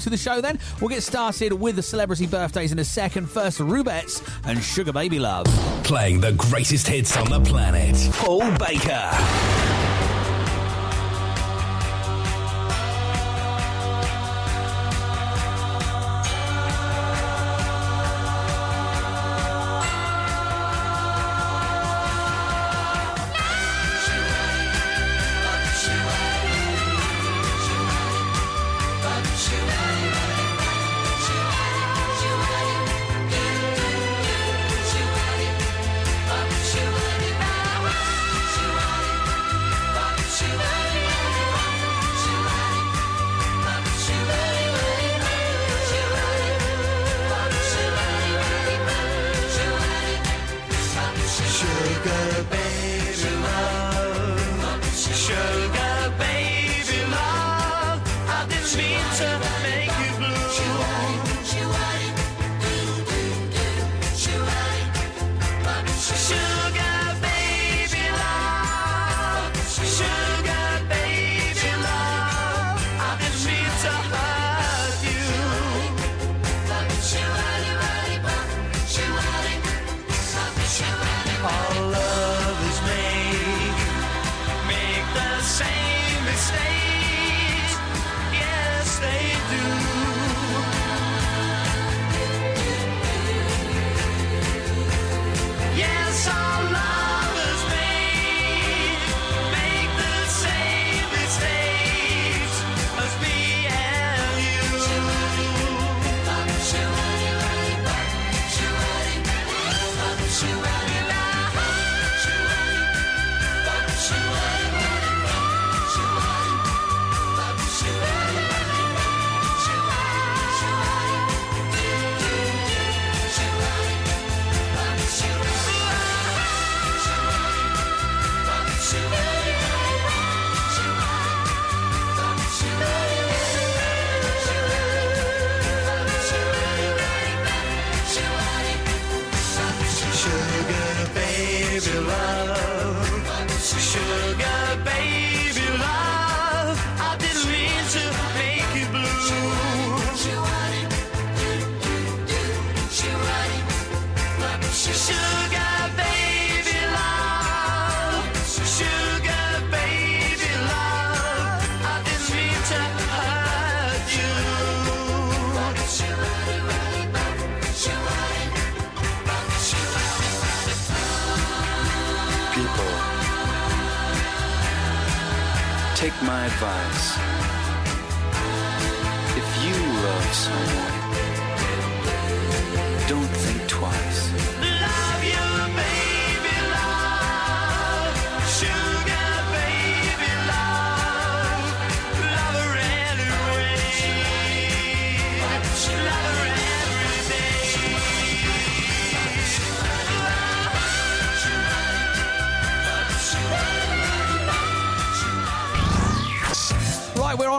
To the show then. We'll get started with the celebrity birthdays in a second. First, Rubettes and Sugar Baby Love. Playing the greatest hits on the planet. Paul Baker.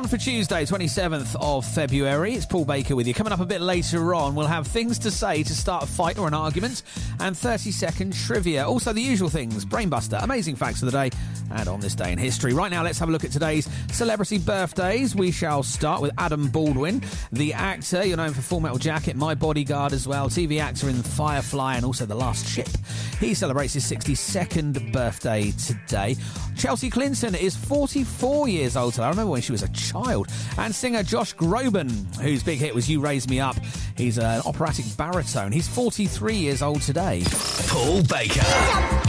For Tuesday, 27th of February, it's Paul Baker with you. Coming up a bit later on, we'll have things to say to start a fight or an argument, and 30-second trivia. Also, the usual things, Brainbuster, amazing facts of the day, and on this day in history. Right now, let's have a look at today's celebrity birthdays. We shall start with Adam Baldwin, the actor. You're known for Full Metal Jacket, My Bodyguard as well, TV actor in Firefly, and also The Last Ship. He celebrates his 62nd birthday today. Chelsea Clinton is 44 years old today. I remember when she was a child. And singer Josh Groban, whose big hit was You Raise Me Up. He's an operatic baritone. He's 43 years old today. Paul Baker.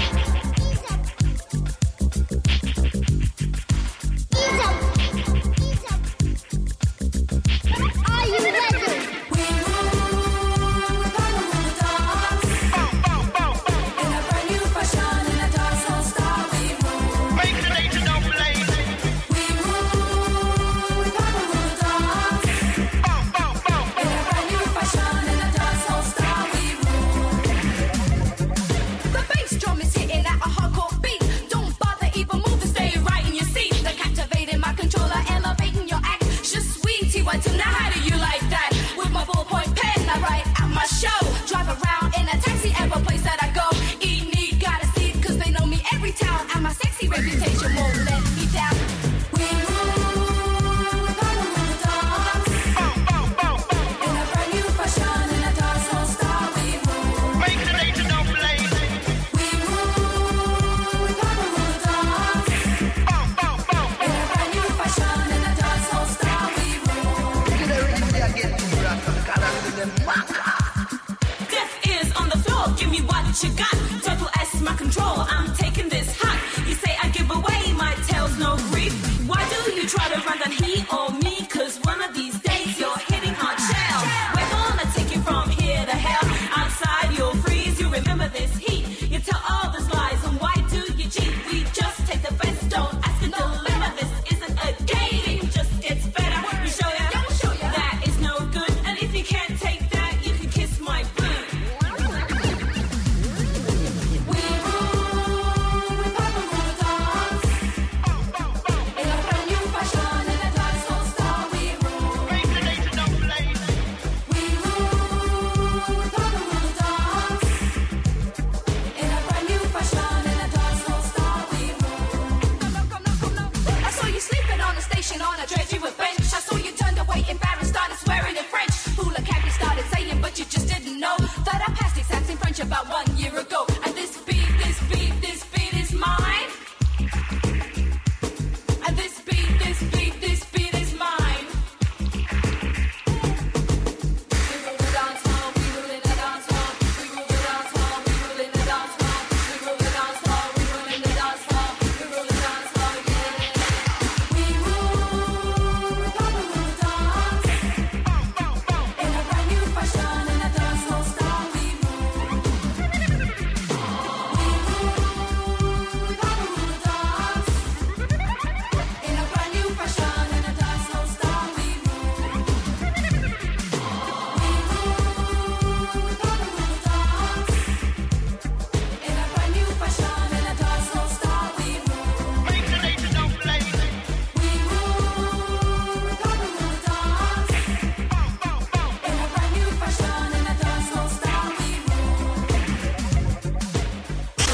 Drum is hitting. what you got. Double S, my control, I'm taking this hot. You say I give away, my tail's no grief. Why do you try to run on he or me? Cause one of these days you're hitting our shell. We're gonna take you from here to hell. Outside you'll freeze, you remember this heat. You tell all those lies, and why do you cheat? We just take the best, don't ask and deliver. This isn't a game, it just gets better. We show you, don't show you that is no good. And if you can't take about 1 year ago, and this beat, this beat, this beat is mine. And this beat, this beat, this beat is mine. We rule the dance hall, we rule in the dance hall, we rule the dance hall, we rule in the dance hall, we rule the dance hall, we rule in the dance hall, we rule the dance hall, yeah. We rule, we gonna rule the dance in a brand new fashion, in a dance hall style.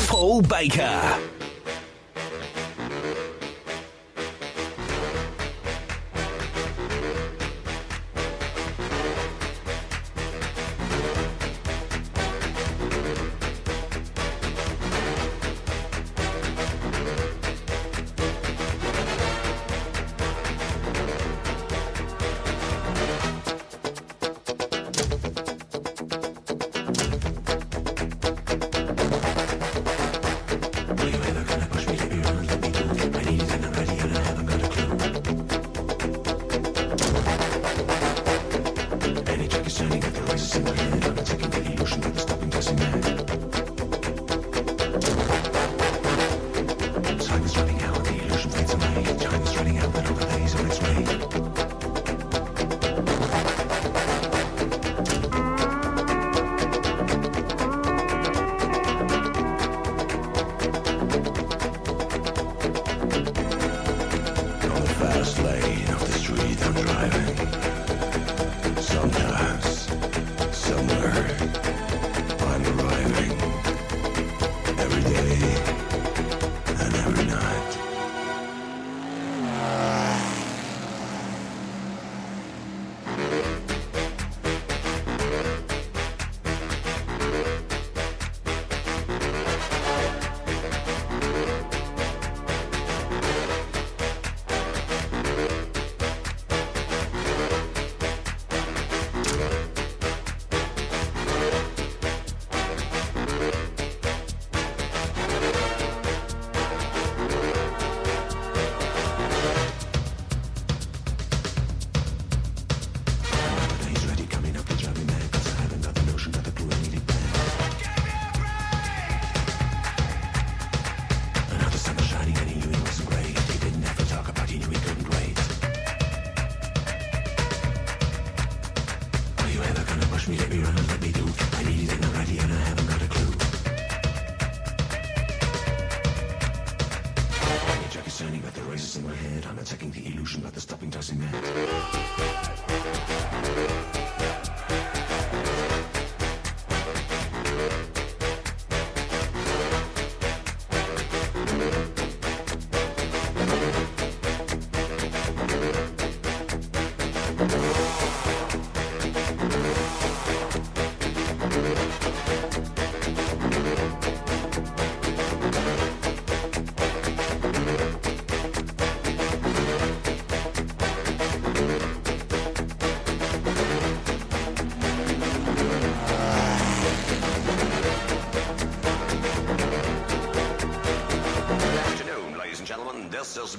Paul Baker.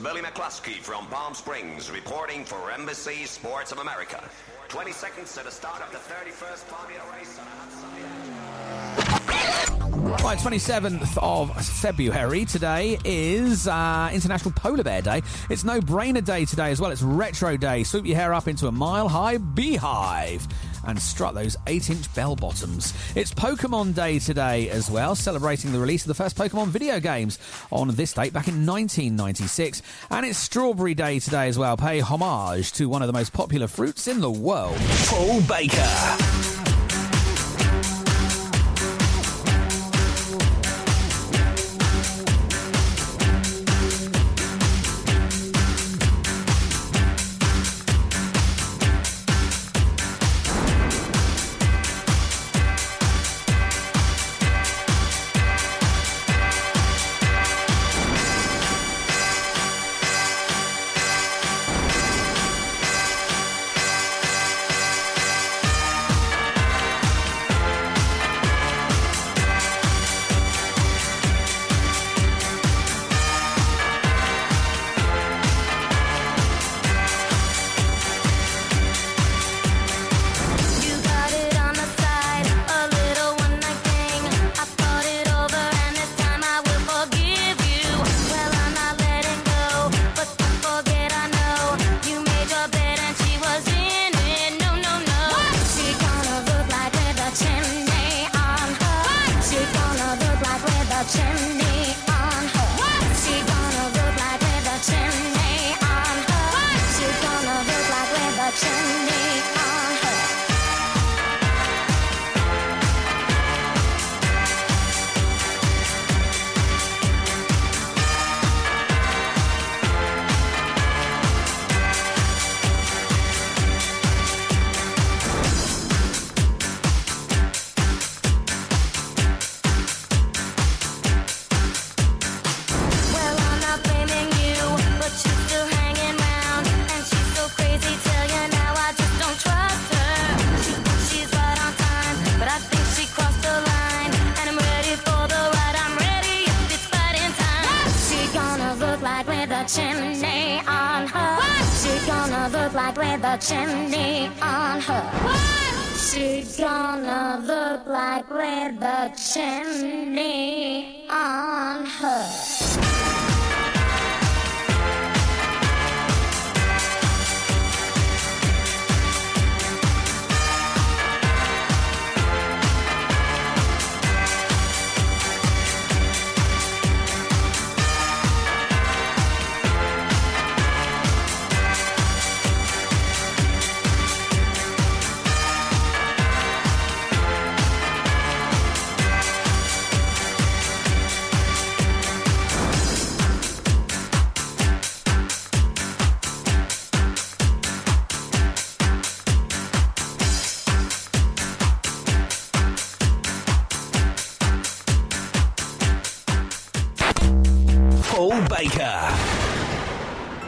Billy McCluskey from Palm Springs reporting for Embassy Sports of America. 20 seconds to the start of the 31st Formula race on a hot Sunday. Right, 27th of February. Today is International Polar Bear Day. It's no-brainer day today as well. It's retro day. Swoop your hair up into a mile-high beehive and strut those 8-inch bell-bottoms. It's Pokémon Day today as well, celebrating the release of the first Pokémon video games on this date back in 1996. And it's Strawberry Day today as well, pay homage to one of the most popular fruits in the world. Paul Baker.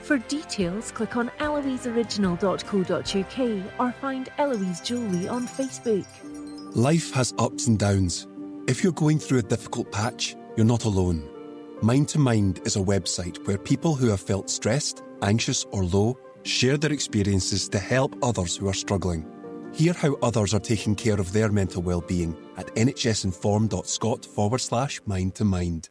For details, click on eloiseoriginal.co.uk or find Eloise Jewellery on Facebook. Life has ups and downs. If you're going through a difficult patch, you're not alone. Mind to Mind is a website where people who have felt stressed, anxious or low share their experiences to help others who are struggling. Hear how others are taking care of their mental well-being at nhsinform.scot/mindtomind.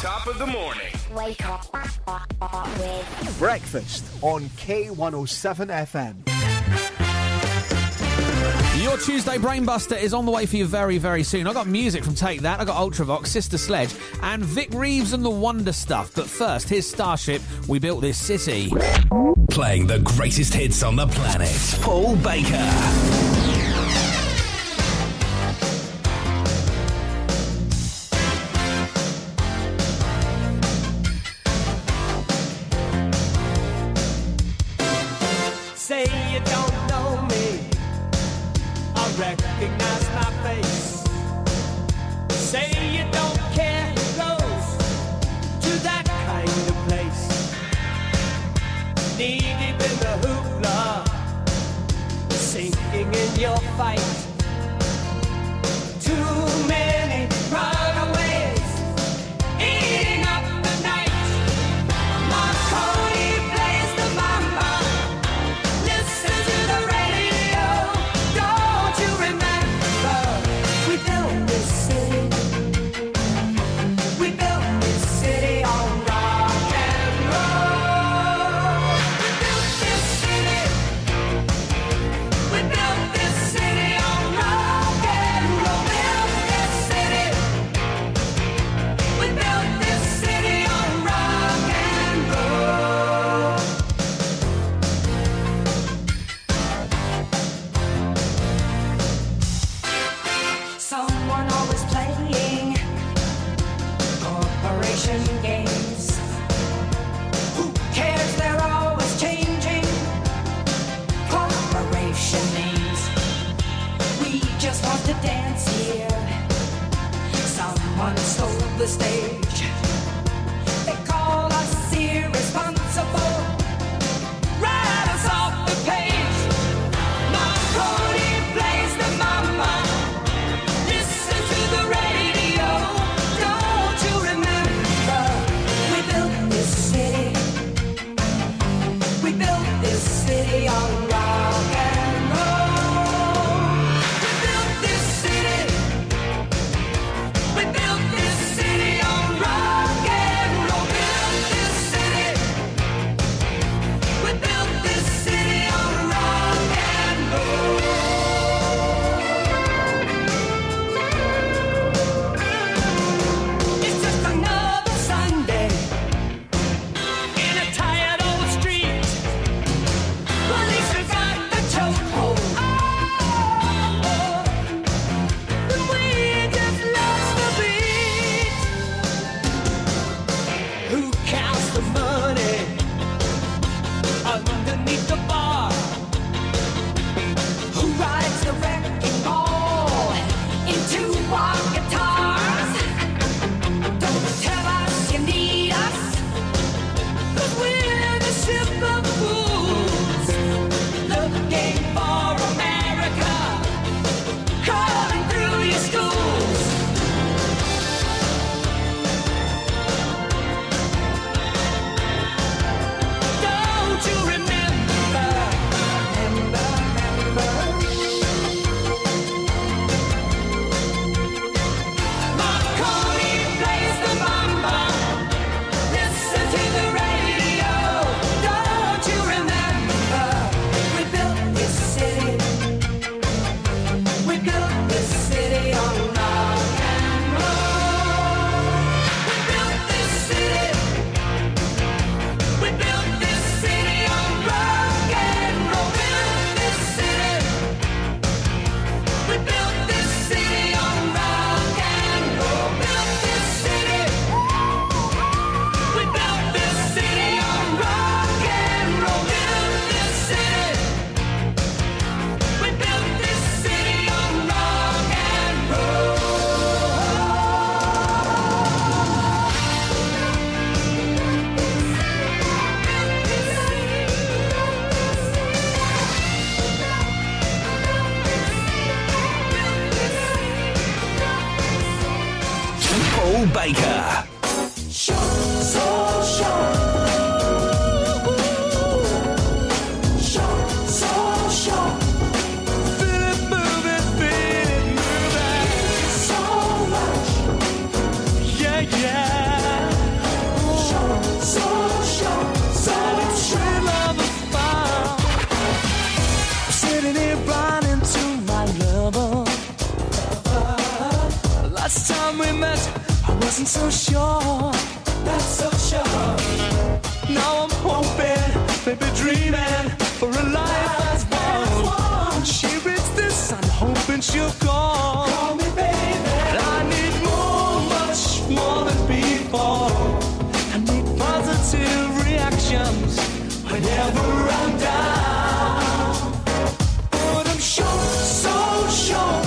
Top of the morning. Wake up. Breakfast on K107FM. Your Tuesday Brainbuster is on the way for you very, very soon. I got music from Take That, I got Ultravox, Sister Sledge, and Vic Reeves and the Wonder Stuff. But first, here's Starship, We Built This City. Playing the greatest hits on the planet. Paul Baker. So when we met, I wasn't so sure, not so sure. Now I'm hoping, maybe dreaming, for a life as one. She reads this, I'm hoping she'll call. Call me, baby. I need more, much more than before. I need positive reactions whenever I'm down. But I'm sure, so sure.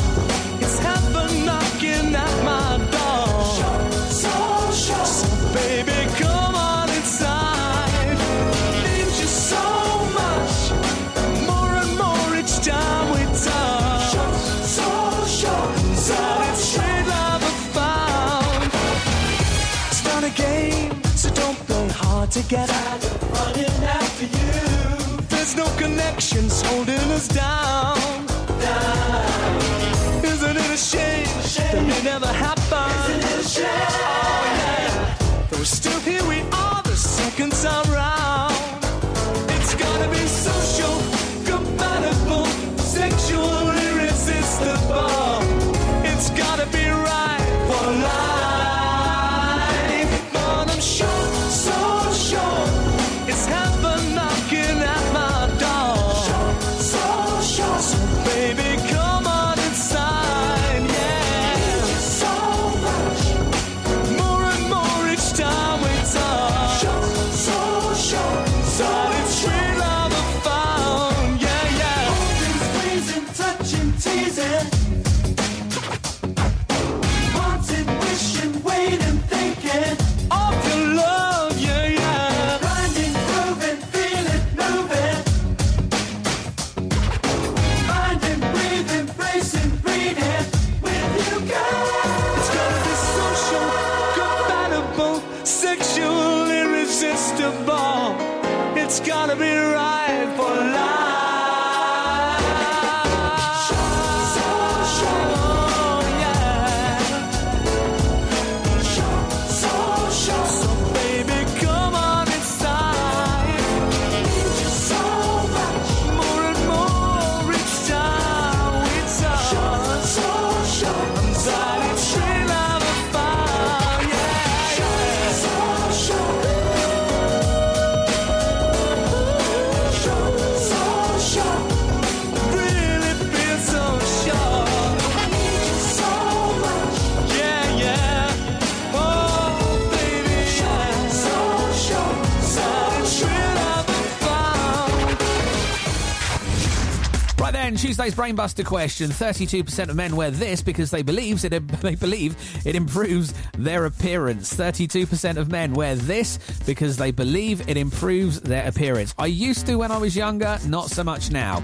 Together, I'm running after you. There's no connections holding us down. Down. Isn't it a shame, shame that it never happened? Isn't it a shame? Oh, yeah. But we're still here, we are the second time round. It's gotta be social, compatible, sexually irresistible. It's gotta be right for life. But I'm sure. Tuesday's Brainbuster question. 32% of men wear this because they believe it improves their appearance. 32% of men wear this because they believe it improves their appearance. I used to when I was younger, not so much now.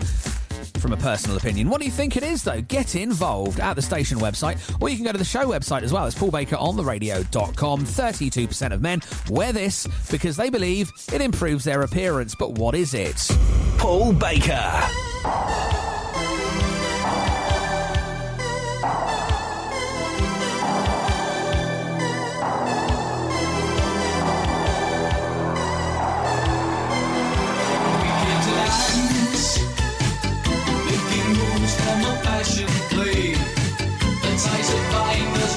From a personal opinion. What do you think it is, though? Get involved at the station website, or you can go to the show website as well. It's paulbakerontheradio.com. 32% of men wear this because they believe it improves their appearance. But what is it? Paul Baker.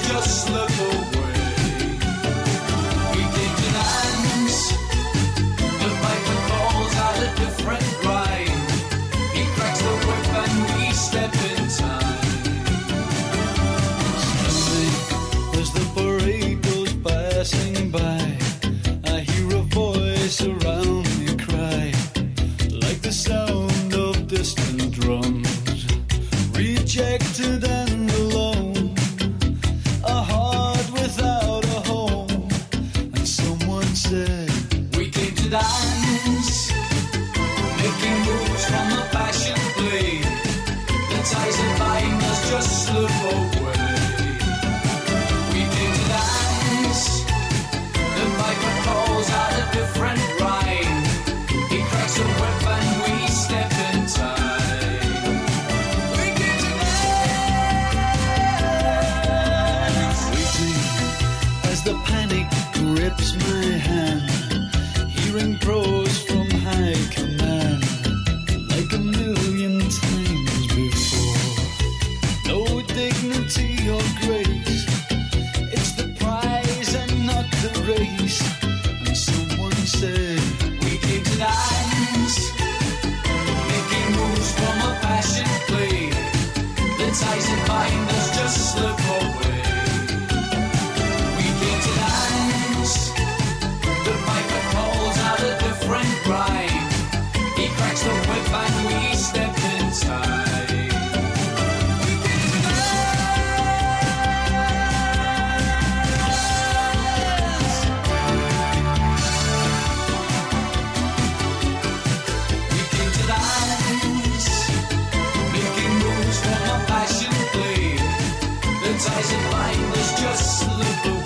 Just look away. We dig the lines. The pipe falls out a different rhyme. He cracks the whip and we step in time. Slowly, as the parade goes passing by, I hear a voice around me cry, like the sound of distant drums, rejected and alone. A heart without a home. And someone said, we came to dance, making moves from a passion play. The ties that bind us just slip away. We came to dance. The piper calls out a different rhyme. He cracks a whip and we step in time. The panic grips my hand, hearing prose from high command, like a million times before. No dignity or grace, just let my passion play. The ties of blindness just slip away.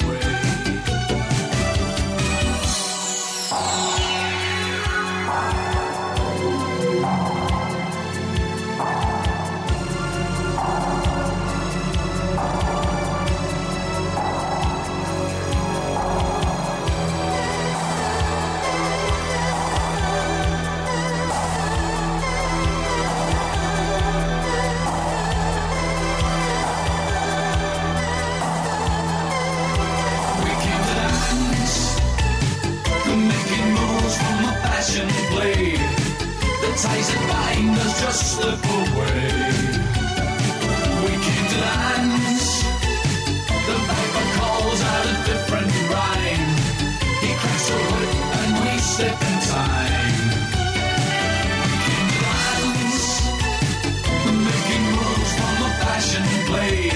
Ties that bind us just slip away. We came to lands. The viper calls out a different rhyme. He cracks a whip and we slip in time. We came to lands. Making rules from the passion play.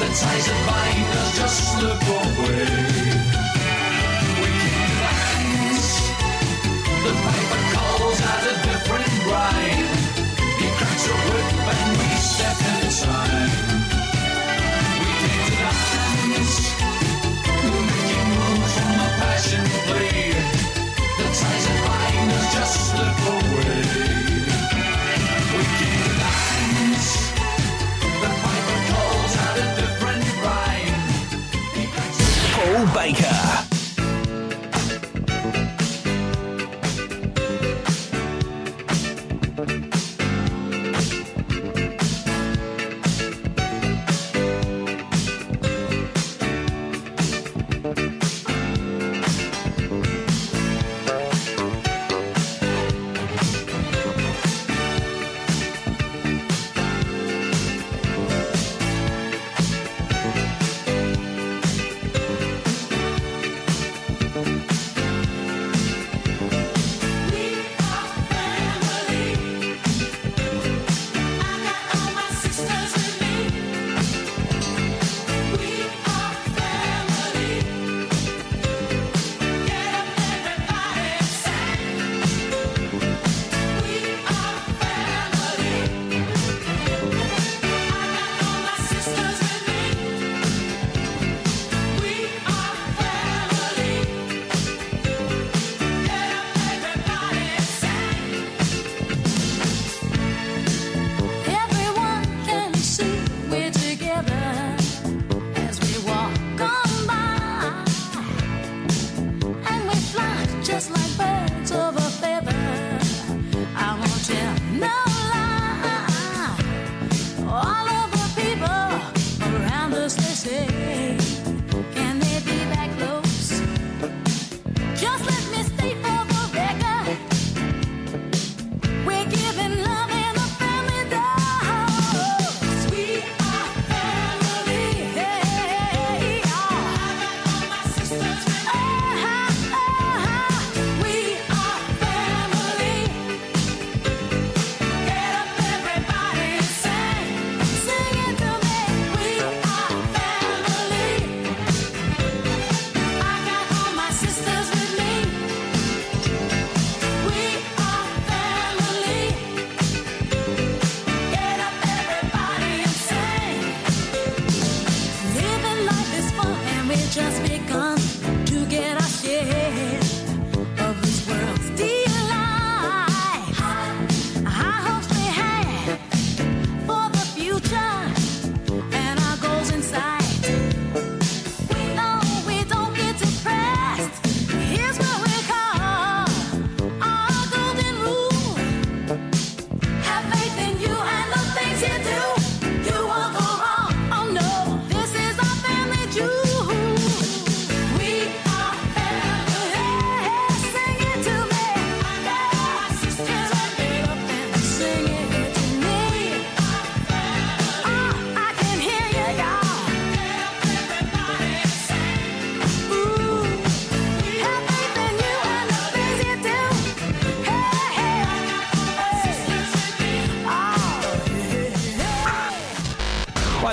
The ties that bind us just slip away. The piper calls out a different rhyme. He cracks a whip and we step in time. We take to the hands, making moves from a passion play. The ties that bind us just slip away. We take to the hands. The piper calls out a different rhyme. He cracks a whip. Paul Baker.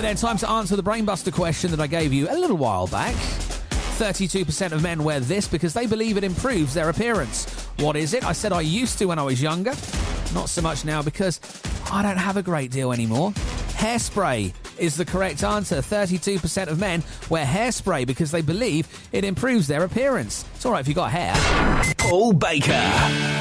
Then time to answer the brainbuster question that I gave you a little while back. 32% of men wear this because they believe it improves their appearance. What is it? I said I used to when I was younger. Not so much now because I don't have a great deal anymore. Hairspray is the correct answer. 32% of men wear hairspray because they believe it improves their appearance. It's all right if you got hair. Paul Baker.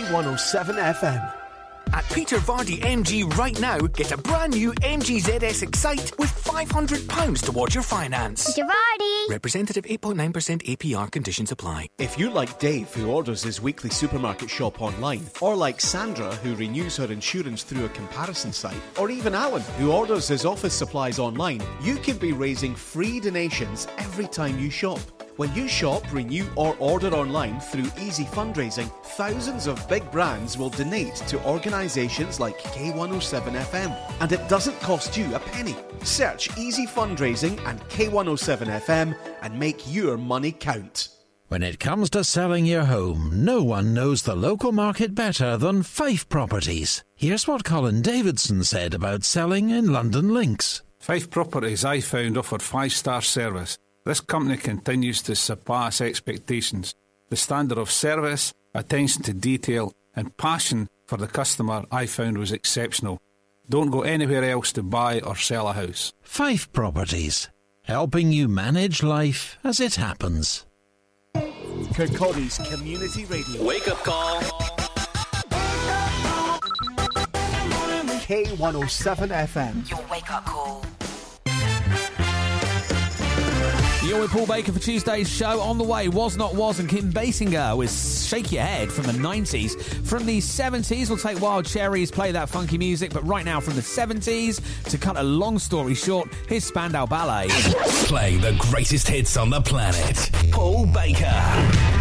K107FM. At Peter Vardy MG right now, get a brand new MG ZX Excite with £500 towards your finance. Peter Vardy! Representative 8.9% APR, conditions apply. If you're like Dave, who orders his weekly supermarket shop online, or like Sandra, who renews her insurance through a comparison site, or even Alan, who orders his office supplies online, you could be raising free donations every time you shop. When you shop, renew or order online through Easy Fundraising, thousands of big brands will donate to organisations like K107FM. And it doesn't cost you a penny. Search Easy Fundraising and K107FM and make your money count. When it comes to selling your home, no one knows the local market better than Fife Properties. Here's what Colin Davidson said about selling in London Links. Fife Properties, I found, offered 5-star service. This company continues to surpass expectations. The standard of service, attention to detail and passion for the customer I found was exceptional. Don't go anywhere else to buy or sell a house. Fife Properties, helping you manage life as it happens. Kirkcaldy's Community Radio. Wake up call. K107FM. Your wake up call. You're with Paul Baker for Tuesday's show. On the way, Was Not Was and Kim Basinger with Shake Your Head from the 90s. From the 70s, we'll take Wild Cherries, play that funky music. But right now, from the 70s, to cut a long story short, here's Spandau Ballet. Playing the greatest hits on the planet. Paul Baker.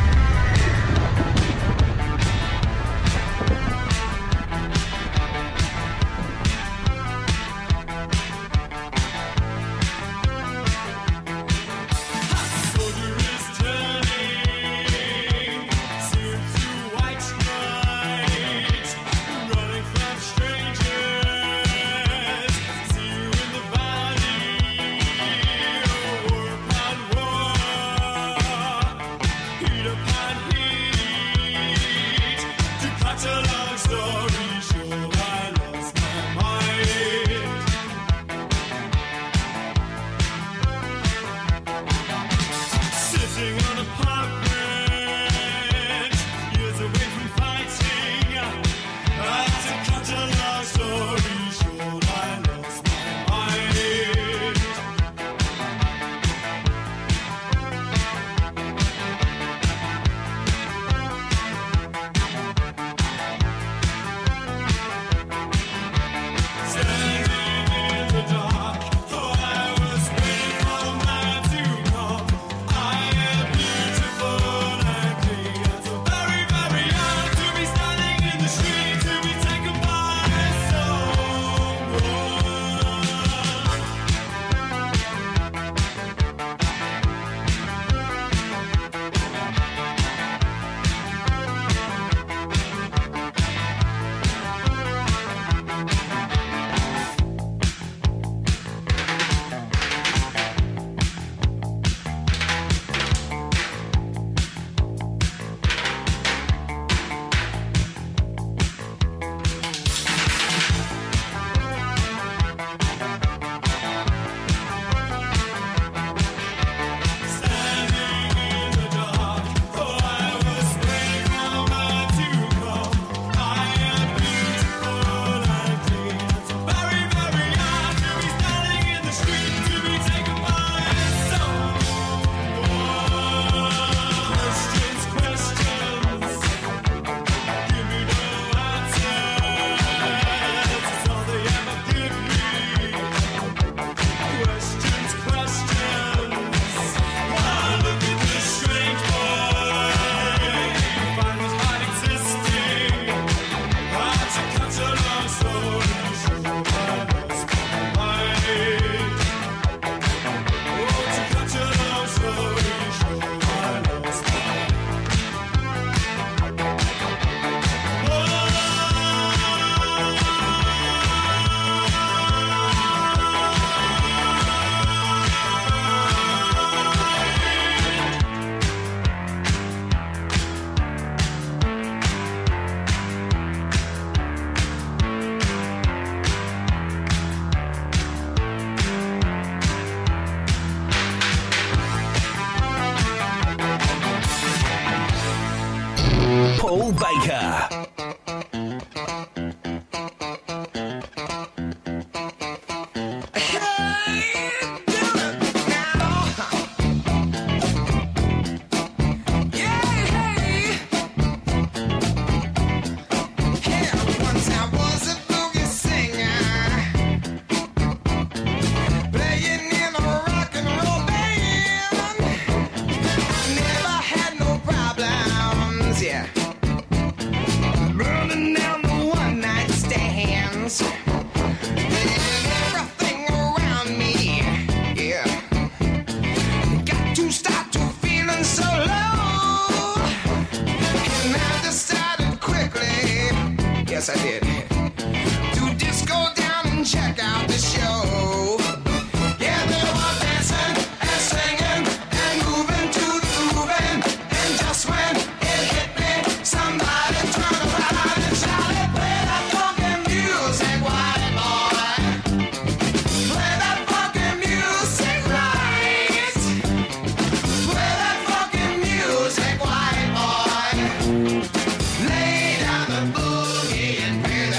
Lay down the boogie and play the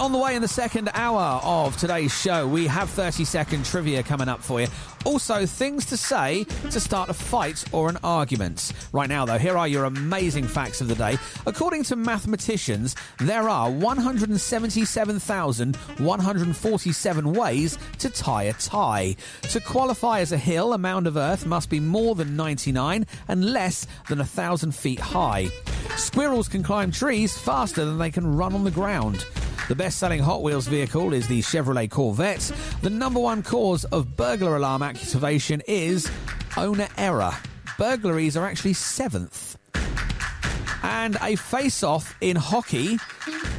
On the way in the second hour of today's show, we have 30-second trivia coming up for you. Also, things to say to start a fight or an argument. Right now, though, here are your amazing facts of the day. According to mathematicians, there are 177,147 ways to tie a tie. To qualify as a hill, a mound of earth must be more than 99 and less than 1,000 feet high. Squirrels can climb trees faster than they can run on the ground. The best-selling Hot Wheels vehicle is the Chevrolet Corvette. The number one cause of burglar alarm activation is owner error. Burglaries are actually 7th. And a face-off in hockey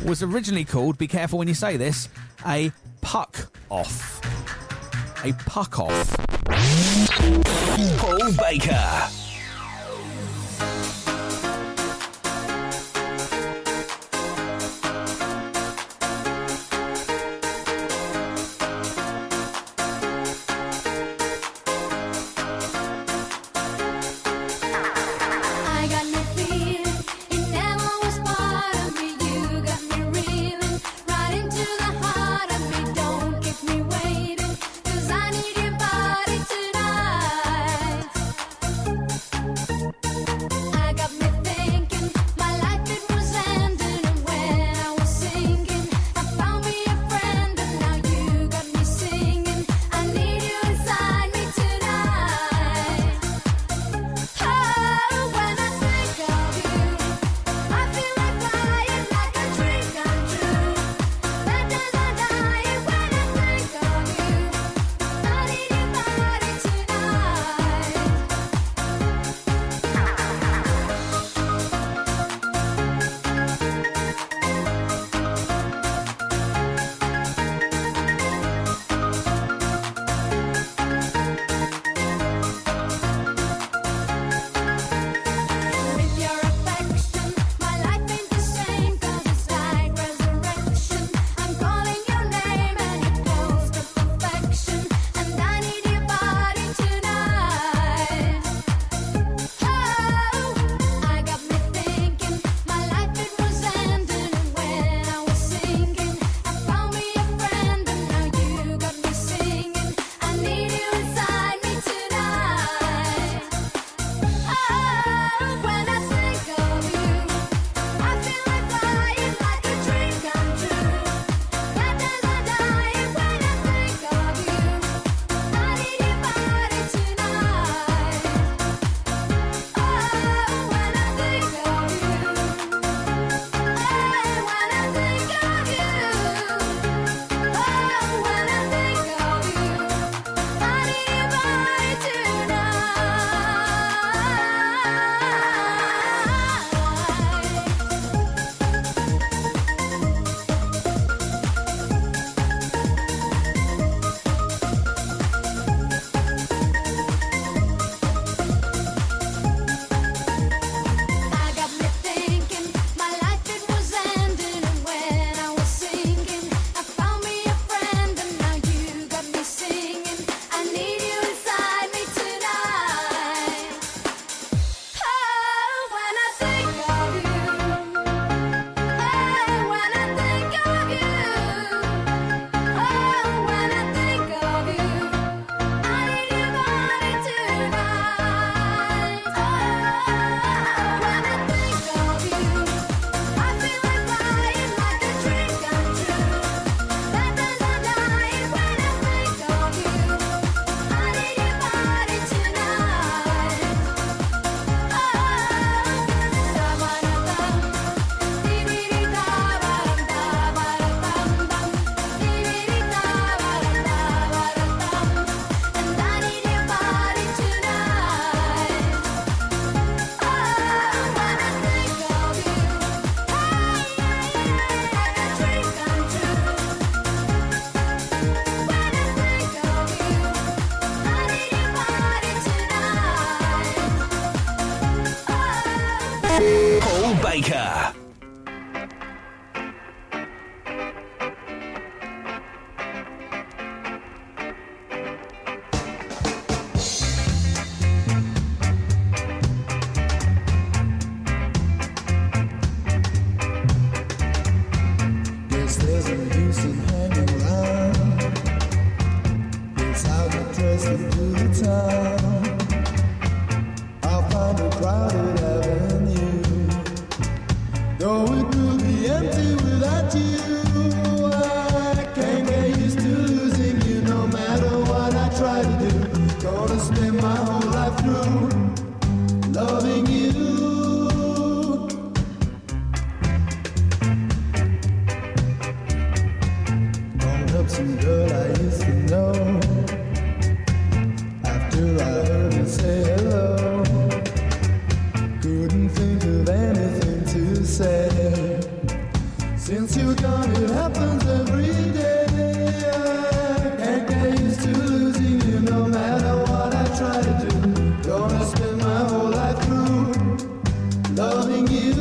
was originally called, be careful when you say this, a puck-off. A puck-off. Paul Baker. some girl I used to know. After I heard her say hello, couldn't think of anything to say. Since you're gone, it happens every day. I can't get used to losing you, no matter what I try to do. Gonna spend my whole life through loving you.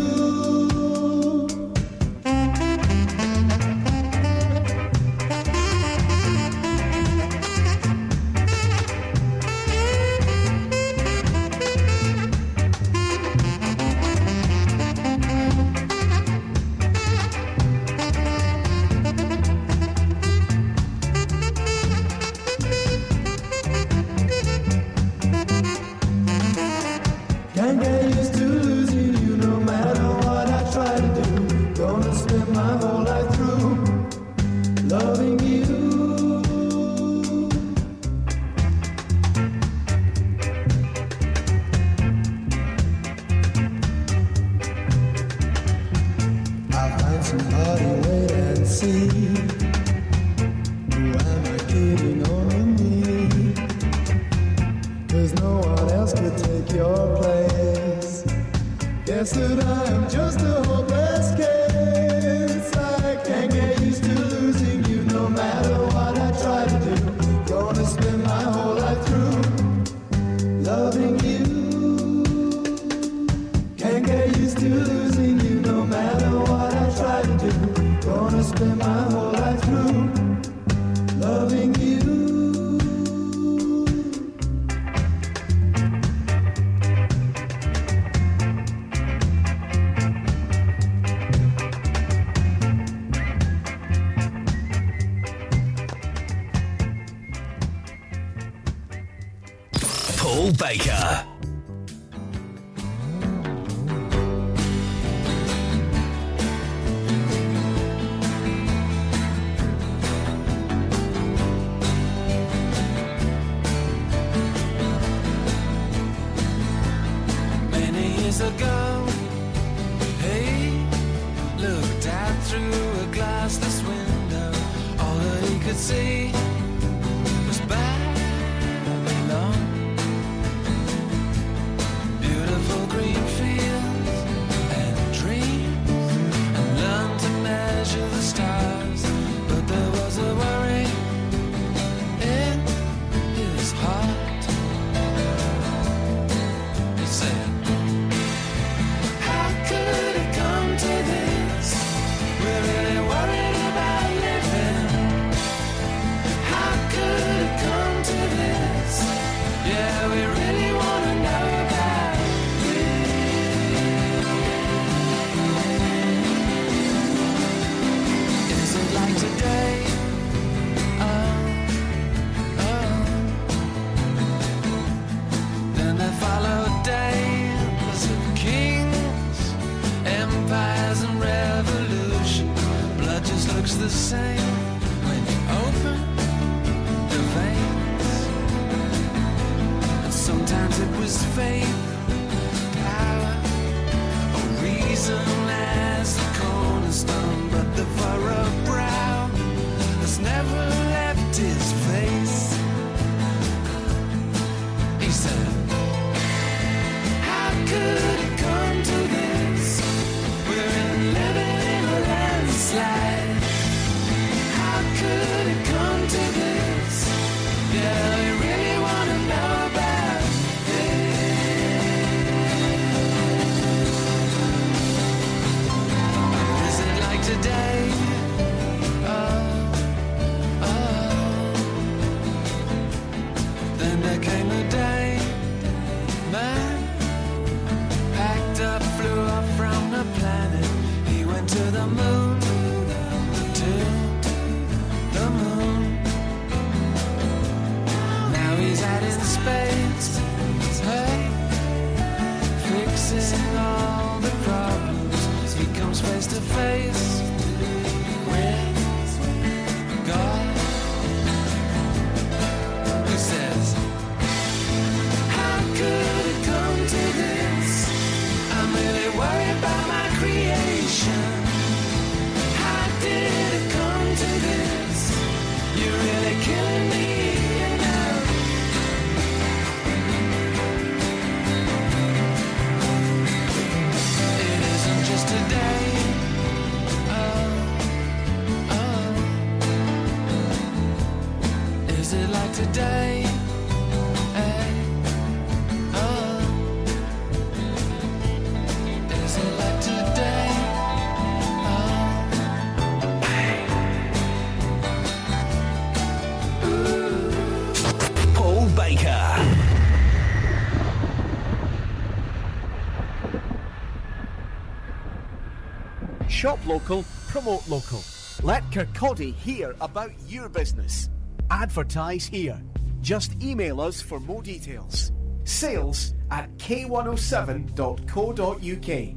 Paul Baker. To the moon, today. Is it like today? Paul Baker. Shop local, promote local. Let Kirkcaldy hear about your business. Advertise here. Just email us for more details. sales@k107.co.uk.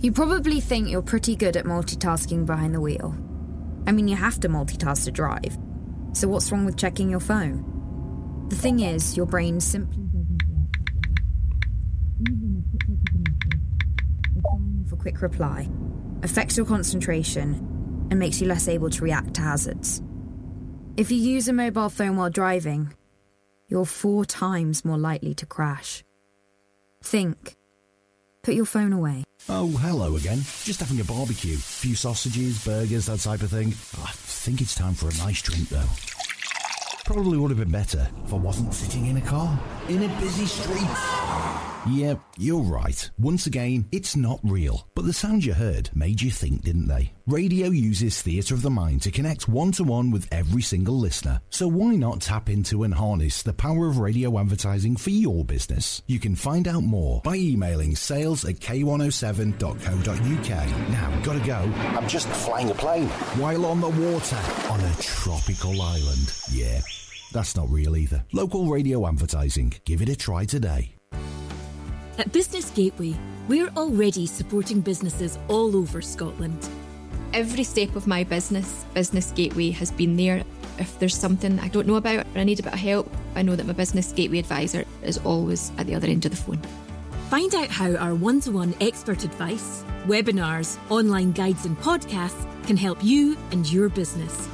You probably think you're pretty good at multitasking behind the wheel. I mean, you have to multitask to drive. So what's wrong with checking your phone? The thing is, your brain simply... for quick reply, affects your concentration and makes you less able to react to hazards. If you use a mobile phone while driving, you're 4 times more likely to crash. Think. Put your phone away. Oh, hello again. Just having a barbecue. Few sausages, burgers, that type of thing. Oh, I think it's time for a nice drink, though. Probably would have been better if I wasn't sitting in a car, in a busy street. Yeah, you're right. Once again, it's not real. But the sound you heard made you think, didn't they? Radio uses theatre of the mind to connect one-to-one with every single listener. So why not tap into and harness the power of radio advertising for your business? You can find out more by emailing sales@k107.co.uk. Now, gotta go. I'm just flying a plane. While on the water, on a tropical island. Yeah, that's not real either. Local radio advertising. Give it a try today. At Business Gateway, we're already supporting businesses all over Scotland. Every step of my business, Business Gateway has been there. If there's something I don't know about or I need a bit of help, I know that my Business Gateway advisor is always at the other end of the phone. Find out how our one-to-one expert advice, webinars, online guides and podcasts can help you and your business.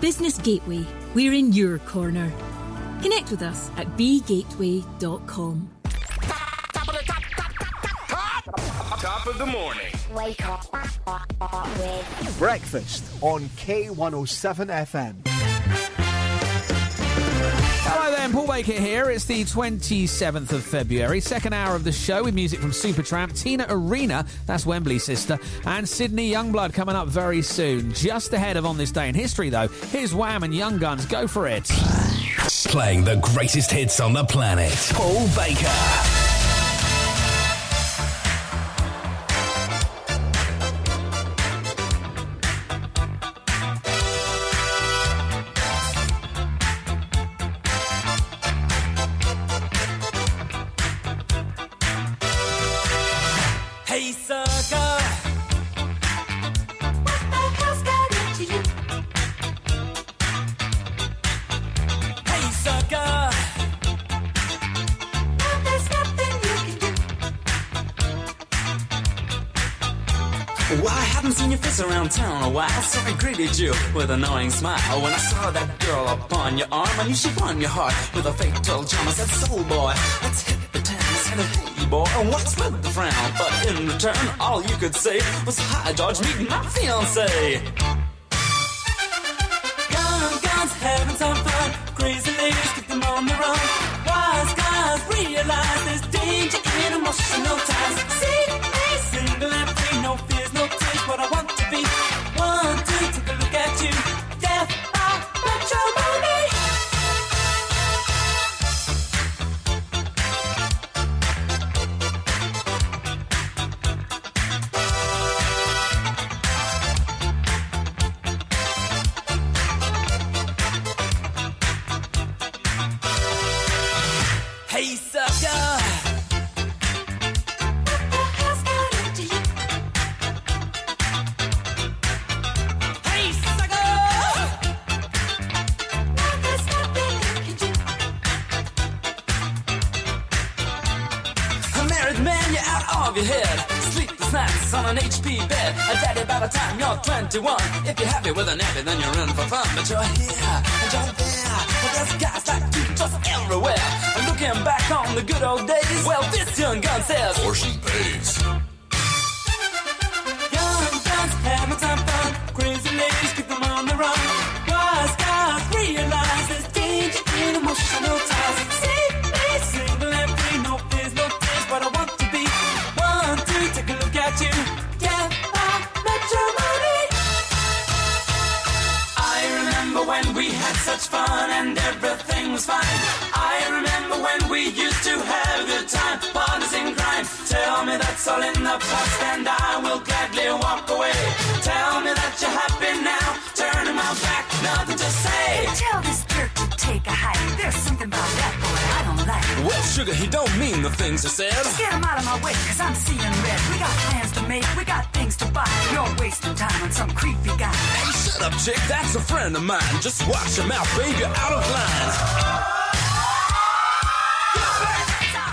Business Gateway, we're in your corner. Connect with us at bgateway.com. Top of the morning. Wake up with Breakfast on K107FM. Hello there, Paul Baker here. It's the 27th of February, second hour of the show with music from Supertramp, Tina Arena, that's Wembley's sister, and Sydney Youngblood coming up very soon. Just ahead of On This Day in History, though, here's Wham and Young Guns. Go for it. Playing the greatest hits on the planet. Paul Baker. You with an annoying smile when I saw that girl upon your arm. I knew she won your heart with a fatal charm. I said, soul boy, let's hit the town. I said, hey boy, what's with the frown? But in return, all you could say was, hi George, meet my fiancé. Young guns having some fun, crazy ladies keep them on the run. Wise guys realize there's danger in emotional times. See, single and free, no fears, no tears, what I want to be. One, two, take a look at you. Death by matrimony. Hey, sucker. An HP bed, a daddy by the time you're 21. If you're happy with a nappy, then you're in for fun. But you're here, and you're there, but there's guys like you just everywhere. And looking back on the good old days, well, this young gun says, or she pays. Young guns having some fun, crazy such fun and everything's fine. I remember when we used to have a good time, parties and crime. Tell me that's all in the past and I will gladly walk away. Tell me that you're happy now, turn my back, nothing to say. Tell this jerk to take a hike, there's something about that boy I don't like. Well, sugar, he don't mean the things he said. Just get him out of my way, cause I'm seeing red. We got plans to make, we got things to buy. You're wasting time on some creepy guy. Hey, shut up, chick, that's a friend of mine. Just watch him out, baby, you're out of line.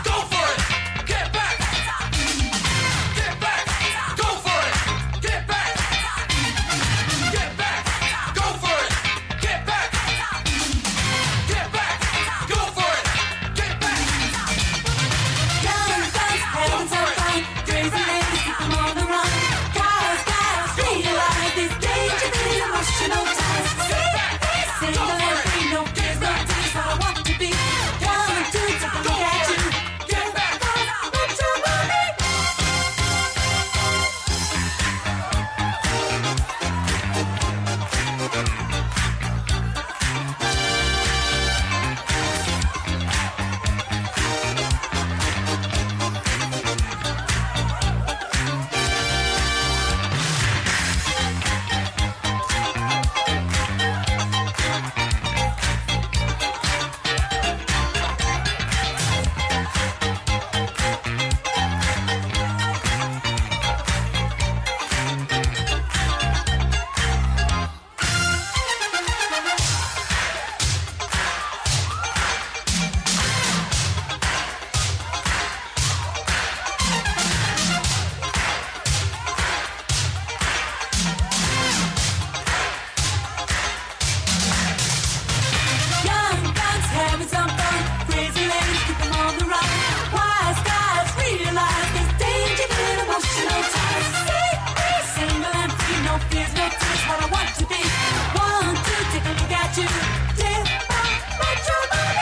Go for it, get back. Get back, go for it, get back. Get back, go for it, get back. Get back, go for it, get back. Young guns, heavens are fine. Crazy ladies keep them on the run. Cars, guys, realize this danger, these emotional ties. Get back, single and free, no days, no days, I want to be. Young dudes, I look at you. Get back, put your money. Young guns having some fun, crazy ladies keep them on the run. Wise guys realize there's danger in emotional ties. Single and free, no fears, no tears, what I want to be. One, two, take a look at you. Dip out, make your money.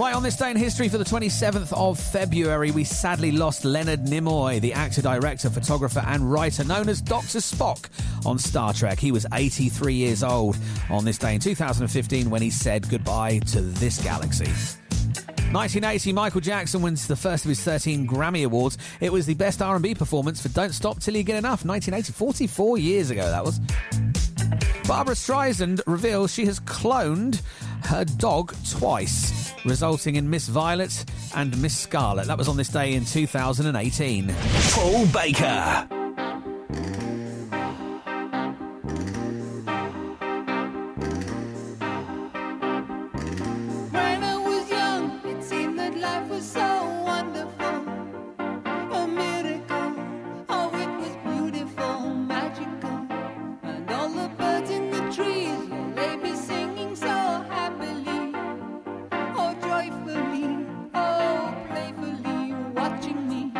Right, on this day in history for the 27th of February, we sadly lost Leonard Nimoy, the actor, director, photographer and writer known as Dr. Spock on Star Trek. He was 83 years old on this day in 2015 when he said goodbye to this galaxy. 1980, Michael Jackson wins the first of his 13 Grammy Awards. It was the best R&B performance for Don't Stop Till You Get Enough, 1980, 44 years ago that was. Barbra Streisand reveals she has cloned her dog twice, resulting in Miss Violet and Miss Scarlet. That was on this day in 2018. Paul Baker. When I was young, it seemed that life was so wonderful, a miracle. Oh, it was beautiful, magical. And all the birds in the trees, you lay me singing so happily, oh joyfully, oh playfully, watching me.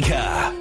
Baker.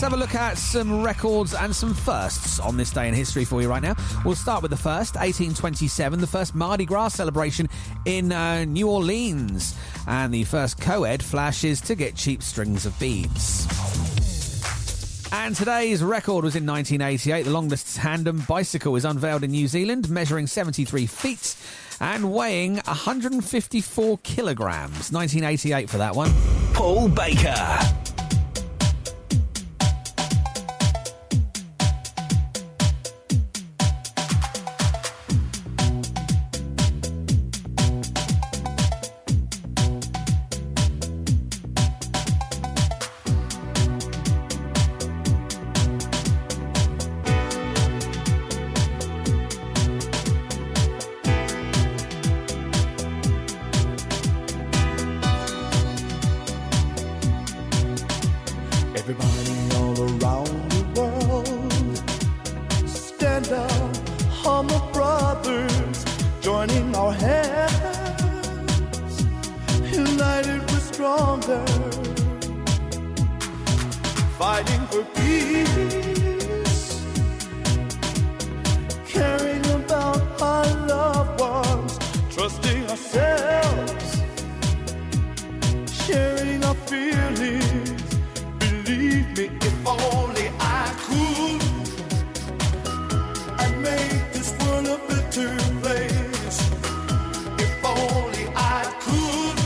Have a look at some records and some firsts on this day in history for you right now. We'll start with the first, 1827, the first Mardi Gras celebration in New Orleans, and the first co-ed flashes to get cheap strings of beads. And today's record was in 1988. The longest tandem bicycle is unveiled in New Zealand, measuring 73 feet and weighing 154 kilograms. 1988 for that one. Paul Baker. Everybody all around the world, stand up, humble brothers, joining our hands, united we're stronger, fighting for peace, caring about our loved ones, trusting ourselves, sharing our feelings. Believe me, if only I could, I'd make this world a better place. If only I could,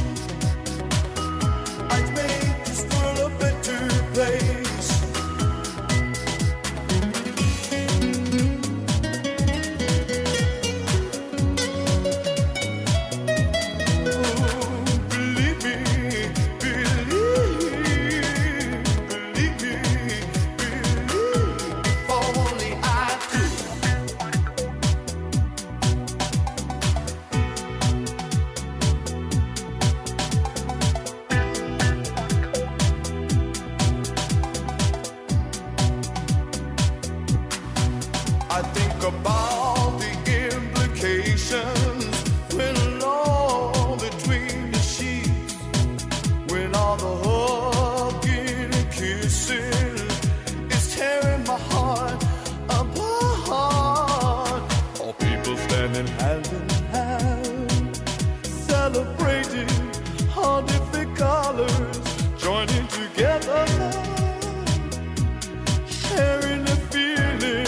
I'd make this world a better place. Oh, believe me, I think about the implications when alone between the sheets, when all the hugging and kissing is tearing my heart apart. All people standing hand in hand, celebrating all different colors, joining together, sharing the feeling.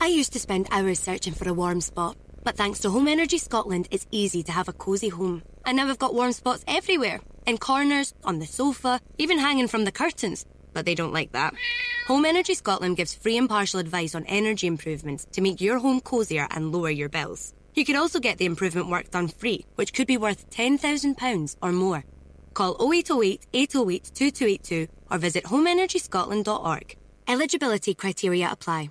I used to spend hours searching for a warm spot, but thanks to Home Energy Scotland, it's easy to have a cosy home. And now I've got warm spots everywhere, in corners, on the sofa, even hanging from the curtains. But they don't like that. Home Energy Scotland gives free impartial advice on energy improvements to make your home cosier and lower your bills. You can also get the improvement work done free, which could be worth £10,000 or more. Call 0808 808 2282 or visit homeenergyscotland.org. Eligibility criteria apply.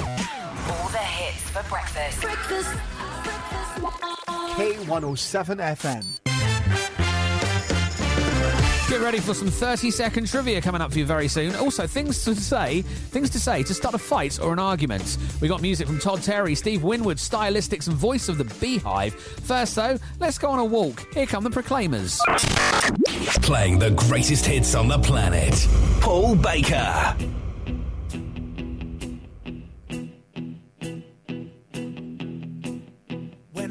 All the hits for breakfast. K107FM. Get ready for some 30-second trivia coming up for you very soon. Also, things to say to start a fight or an argument. We got music from Todd Terry, Steve Winwood, Stylistics and Voice of the Beehive. First, though, let's go on a walk. Here come the Proclaimers. Playing the greatest hits on the planet. Paul Baker. When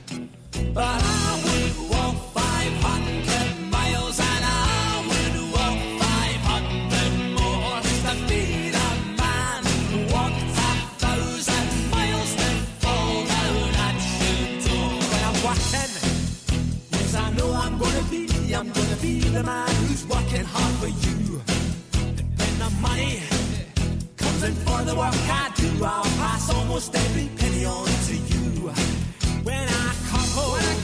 But I would walk 500 miles and I would walk 500 more just to be the man who walked 1,000 miles to fall down at your door. When I'm walking, yes, I know I'm gonna be the man who's working hard for you. And when the money comes in for the work I do, I'll pass almost every penny on to you. When I come home,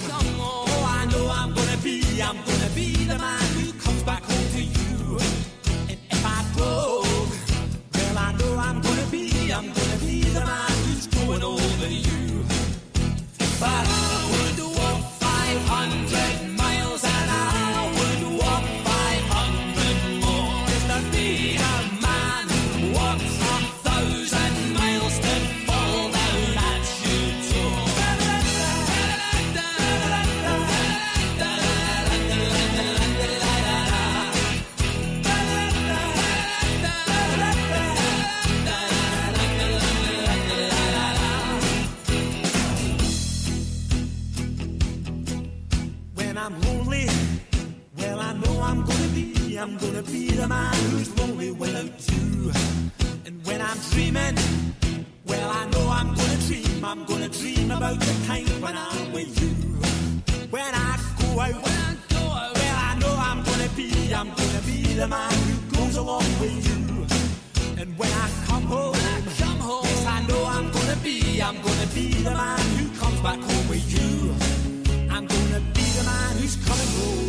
oh, I know I'm gonna be the man who comes back home to you. And if I broke, well, I know I'm gonna be the man who's growing over you. But I would walk 500 miles and I would walk 500 more just to be a man who walks 1,000 miles to fall down at your door. I'm gonna be the man who's lonely without you. And when I'm dreaming, well, I know I'm gonna dream about the time when I'm with you. When I go out, well, I know I'm gonna be the man who goes along with you. And when I come home, yes, I know I'm gonna be the man who comes back home with you. I'm gonna be the man who's coming home.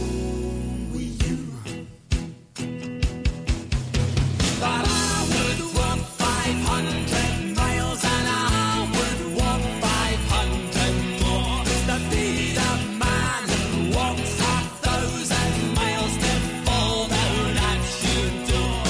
But I would walk 500 miles and I would walk 500 more to be the man who walks 1,000 miles to fall down at your door.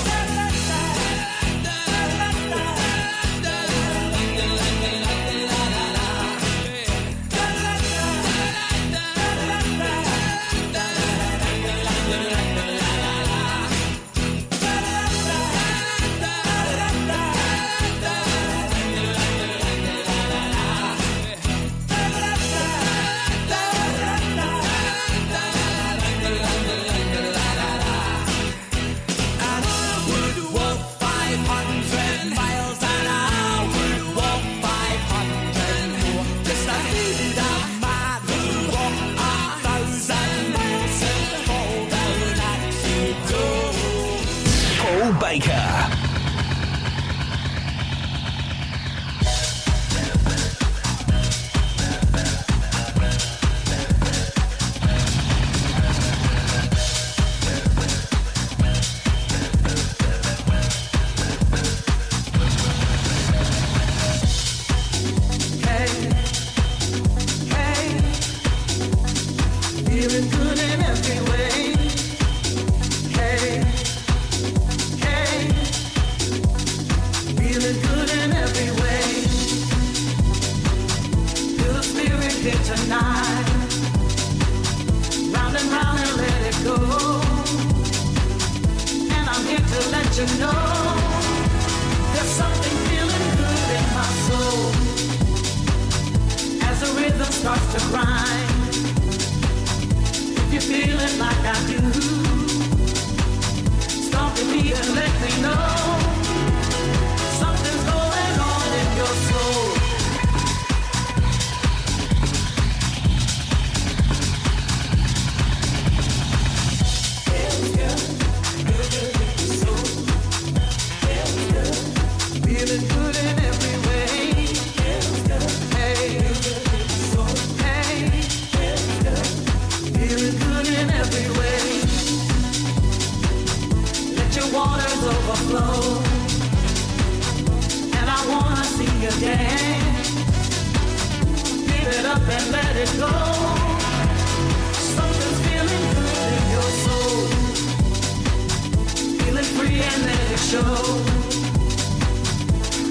Show.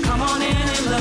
Come on in and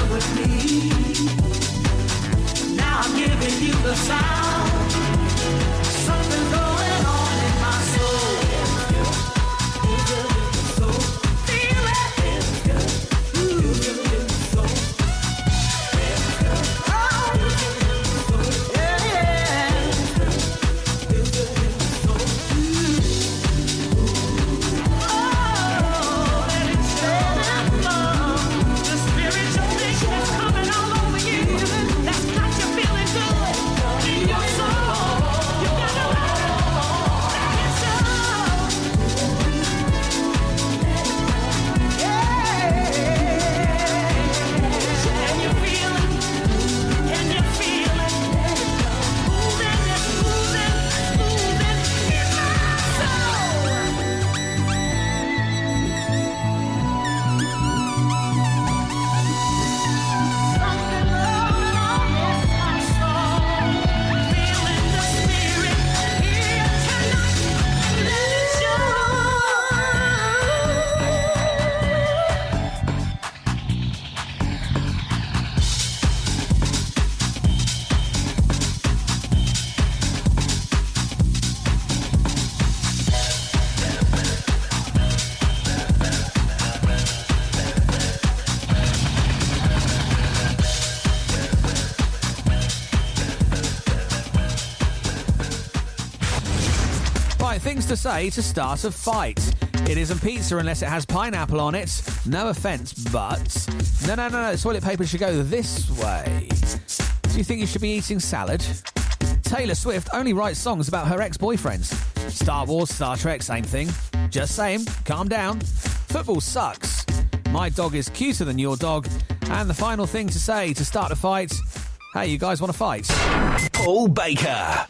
things to say to start a fight. It isn't pizza unless it has pineapple on it. No offence, but... No. Toilet paper should go this way. Do you think you should be eating salad? Taylor Swift only writes songs about her ex-boyfriends. Star Wars, Star Trek, same thing. Just saying, calm down. Football sucks. My dog is cuter than your dog. And the final thing to say to start a fight... Hey, you guys want to fight? Paul Baker.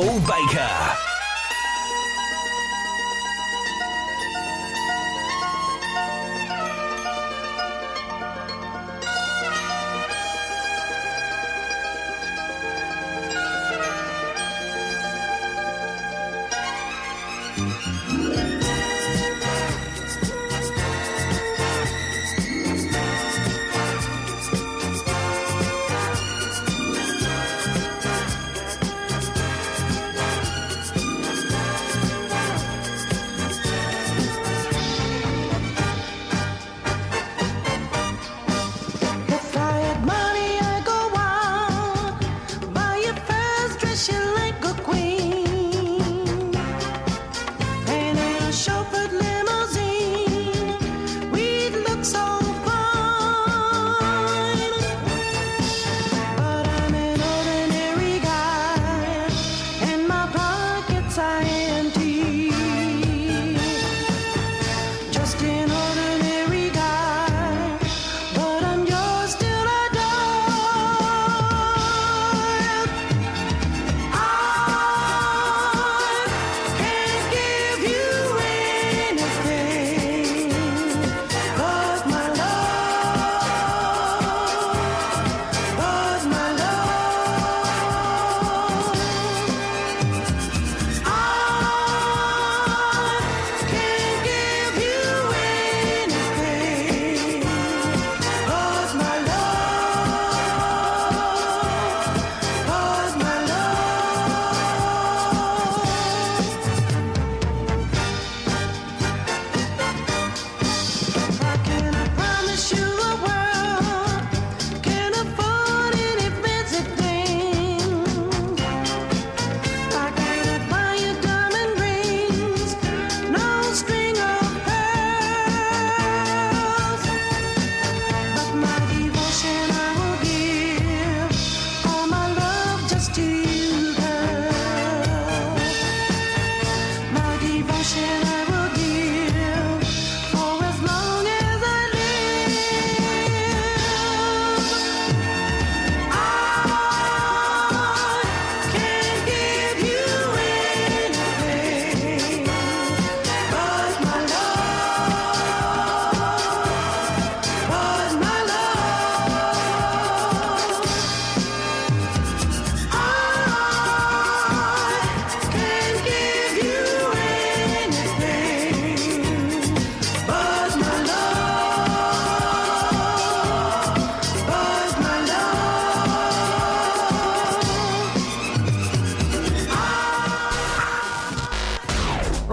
Paul Baker.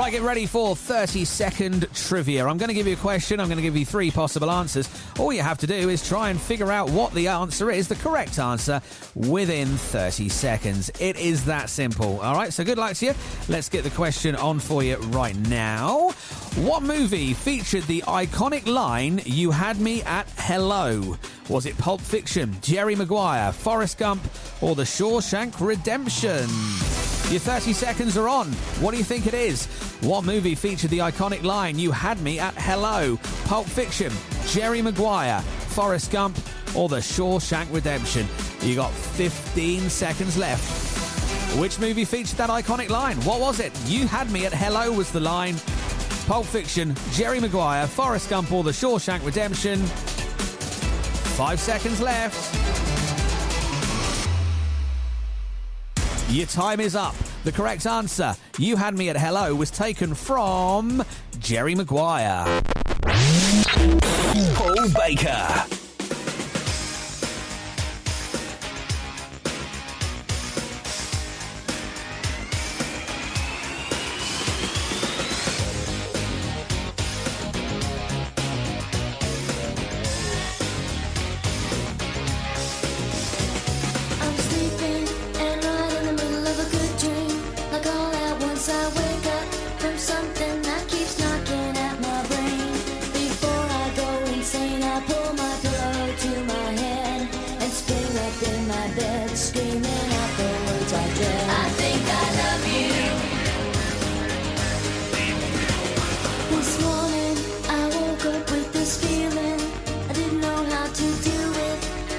Get ready for 30-second trivia. I'm going to give you a question. I'm going to give you three possible answers. All you have to do is try and figure out what the answer is, the correct answer, within 30 seconds. It is that simple. All right, so good luck to you. Let's get the question on for you right now. What movie featured the iconic line, "You had me at hello"? Was it Pulp Fiction, Jerry Maguire, Forrest Gump, or The Shawshank Redemption? Your 30 seconds are on. What do you think it is? What movie featured the iconic line, "You had me at hello"? Pulp Fiction, Jerry Maguire, Forrest Gump, or The Shawshank Redemption? You got 15 seconds left. Which movie featured that iconic line? What was it? "You had me at hello" was the line. Pulp Fiction, Jerry Maguire, Forrest Gump, or The Shawshank Redemption? 5 seconds left. Your time is up. The correct answer, "You had me at hello", was taken from Jerry Maguire. Paul Baker.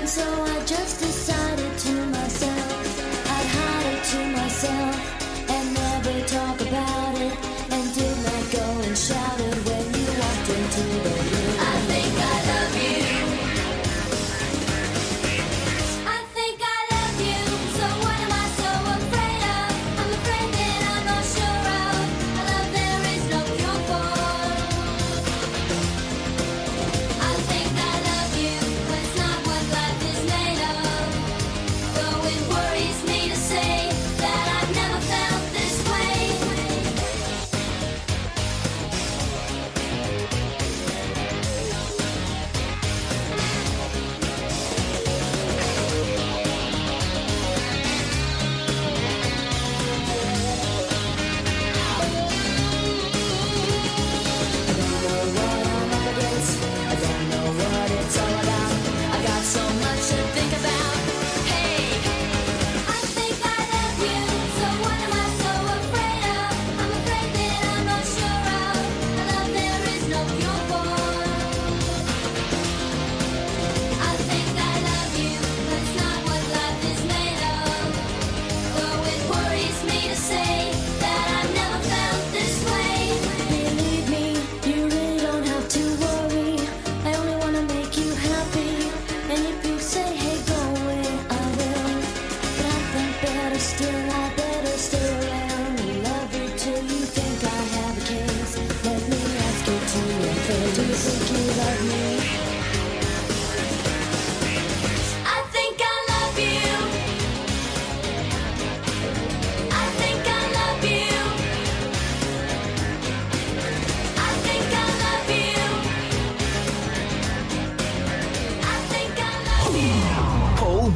So I just decided to myself, I'd hide it to myself.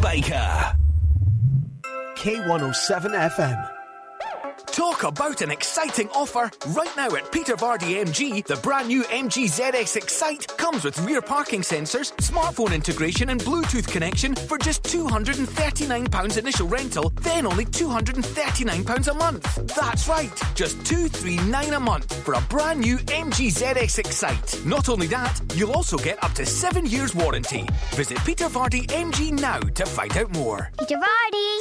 Baker. K107FM. Talk about an exciting offer. Right now at Peter Vardy MG, the brand new MG ZX Excite comes with rear parking sensors, smartphone integration and Bluetooth connection for just £239 initial rental, then only £239 a month. That's right, just £239 a month for a brand new MG ZX Excite. Not only that, you'll also get up to 7 years warranty. Visit Peter Vardy MG now to find out more. Peter Vardy!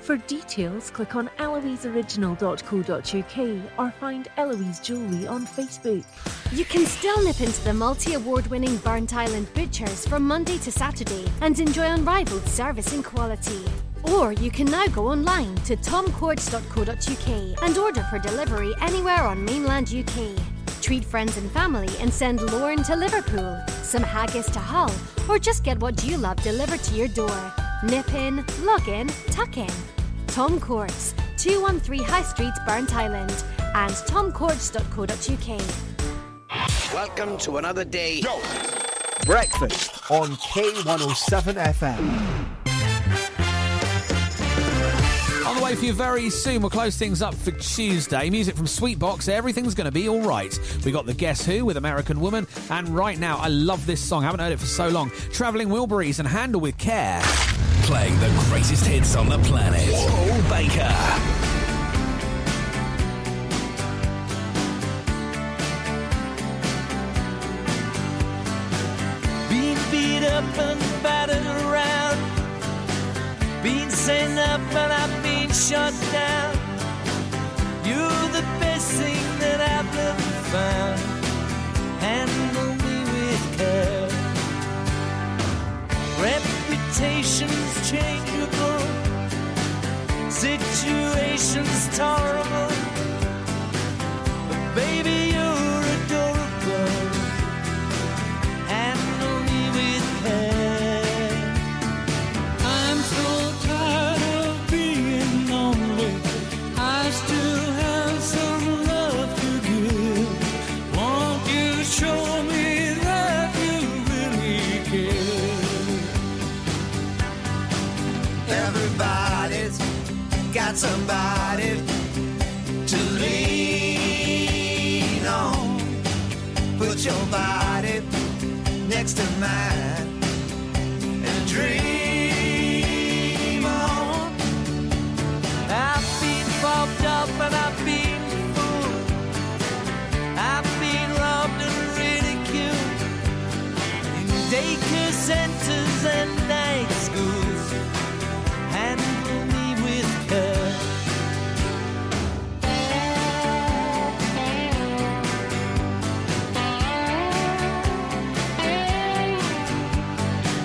For details, click on eloiseoriginal.co.uk or find Eloise Jewellery on Facebook. You can still nip into the multi-award-winning Burnt Island Butchers from Monday to Saturday and enjoy unrivaled service and quality. Or you can now go online to tomcourts.co.uk and order for delivery anywhere on mainland UK. Treat friends and family and send Lauren to Liverpool, some haggis to Hull, or just get what you love delivered to your door. Nip in, log in, tuck in. Tom Courts, 213 High Street, Burnt Island, and tomcourts.co.uk. Welcome to another day. Yo. Breakfast on K107FM. On the way for you very soon, we'll close things up for Tuesday. Music from Sweetbox, Everything's Gonna Be Alright. We got the Guess Who with American Woman, and right now, I love this song, I haven't heard it for so long. Travelling Wilburys and Handle With Care. Playing the greatest hits on the planet. Paul Baker. Being beat up and battered around, being sent up and I've been shut down. You're the best thing that I've ever found. Handle me with care. Reputation's changeable, situation's tolerable, but baby you're adorable. Handle me with care. I'm so tired of being lonely. I still have some love to give. Won't you show me that you really care? Everybody's got somebody to lean on. Put your body next to mine and dream on. I've been bumped up and I've been fooled. I've been loved and ridiculed in daycare centers and night schools. Handle me with care.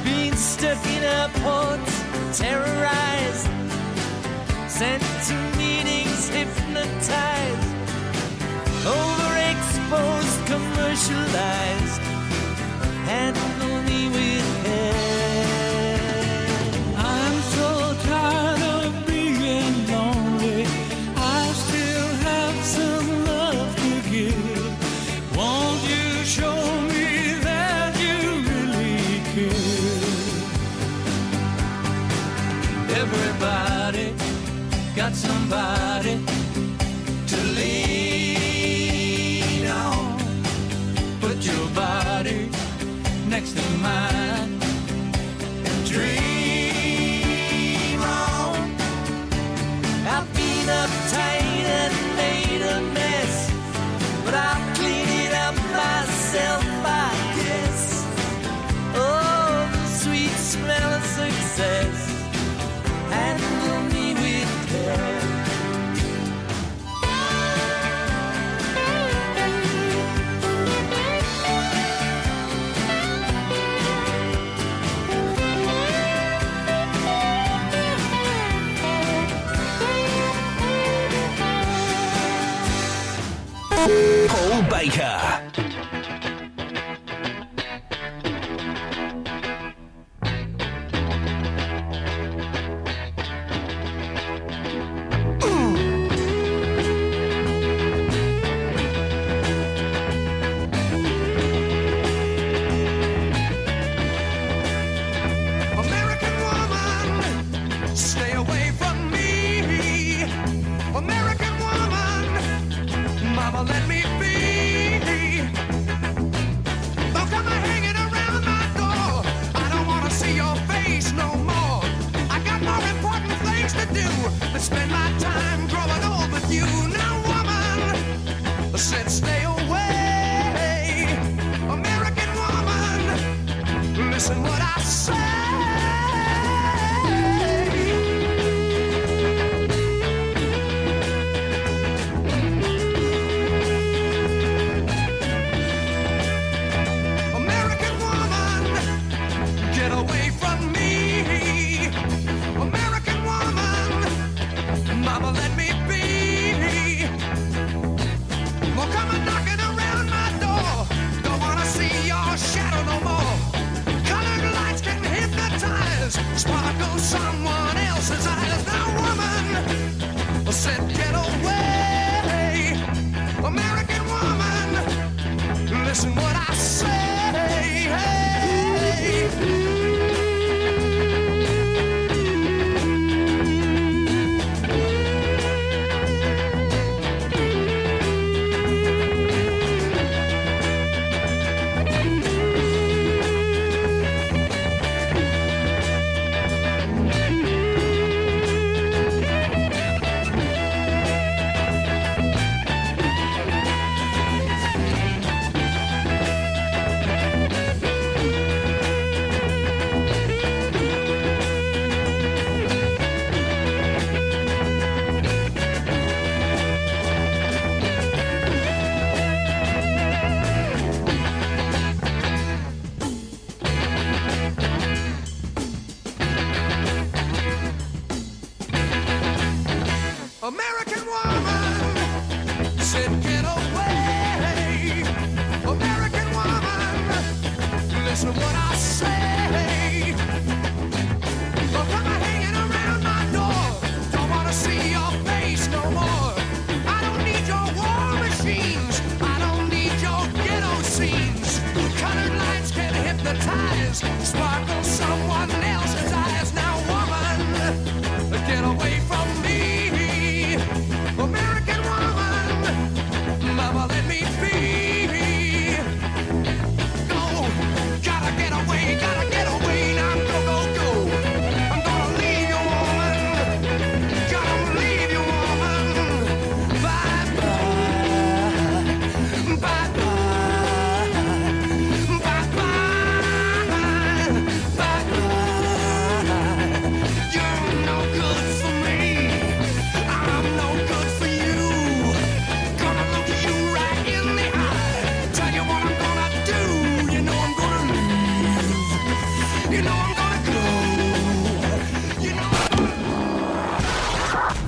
Being stuck in airports, terrorized, sent to meetings, hypnotized, overexposed, commercialized. Handle me with care. I'm so tired of being lonely. I still have some love to give. Won't you show me that you really care? Everybody got somebody to lean on. Put your body next to mine and dream on. I've been uptight and made a mess, but I'll clean it up myself, I guess. Oh, the sweet smell of success. Handle me with care. Paul Baker.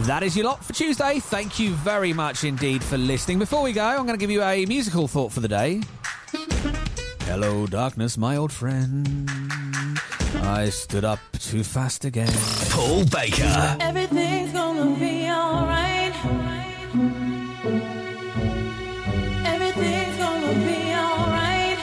That is your lot for Tuesday. Thank you very much indeed for listening. Before we go, I'm going to give you a musical thought for the day. Hello, darkness, my old friend. I stood up too fast again. Paul Baker. Everything's gonna be all right. Everything's gonna be all right.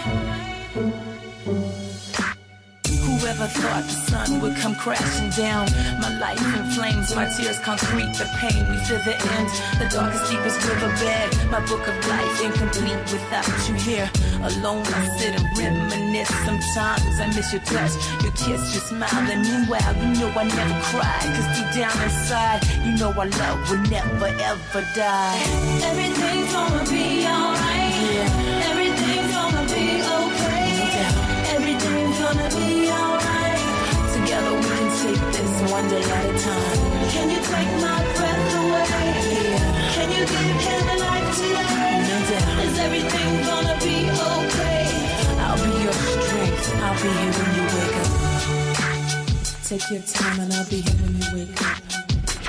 Whoever thought the sun would come crashing down? My life in flames, my tears concrete, the pain we feel the end, the darkest, deepest riverbed. My book of life incomplete without you here. Alone I sit and reminisce. Sometimes I miss your touch, your kiss, your smile, and meanwhile you know I never cried, 'cause deep down inside you know our love will never ever die. Everything's gonna be alright. Yeah. Everything's gonna be okay. Yeah. Everything's gonna be alright. Together we can take this one day at a time. Can you take my breath away? Yeah. Can you give him a life today? No doubt. Is everything gonna be okay? I'll be your strength. I'll be here when you wake up. Take your time and I'll be here when you wake up.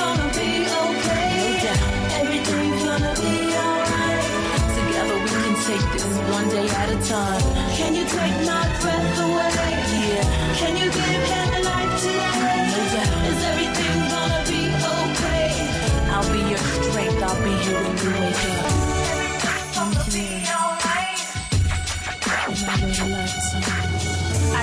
gonna be okay. Everything's gonna be alright. Together we can take this one day at a time. Can you take my breath away? Yeah. Can you give him life today? Yeah. Is everything gonna be okay? I'll be your strength. I'll be here when you wake up. Everything's gonna be alright. I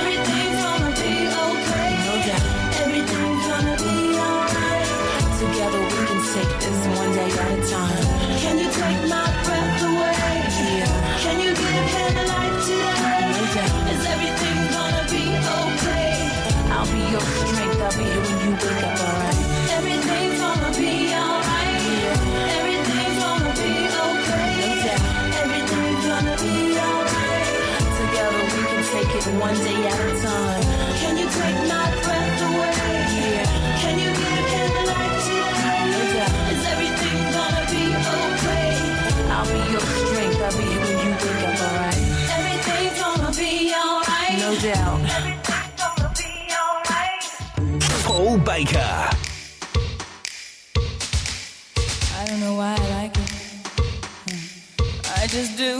Everything's gonna be okay, no doubt. Everything's gonna be alright. Together we can take this one day at a time. Can you take my breath away? Yeah. Can you give him life today? Yeah. Is everything gonna be okay? I'll be your strength. I'll be here when you wake up, alright. Everything's gonna be alright. Yeah. Everything's gonna be okay. Yeah. Everything's gonna be alright. Together we can take it one day at a time. Can you take my breath away? Yeah. Can you give him the life today? Yeah. Is everything gonna be okay? I'll be your strength. I'll be here when you wake up, alright. Everything's gonna be alright. No doubt. Everything's gonna be alright. Paul Baker. I don't know why I like it. I just do.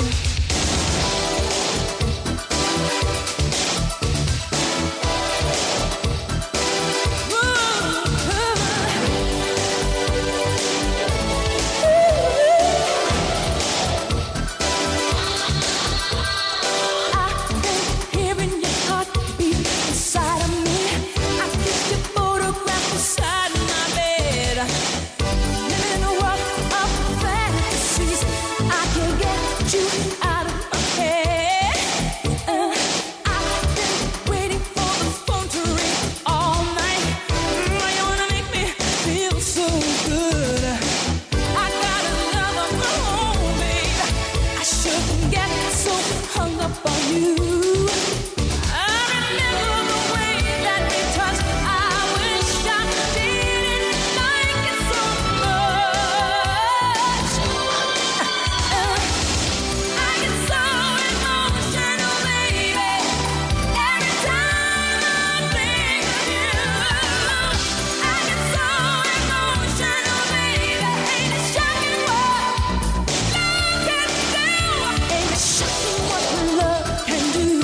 What love can do.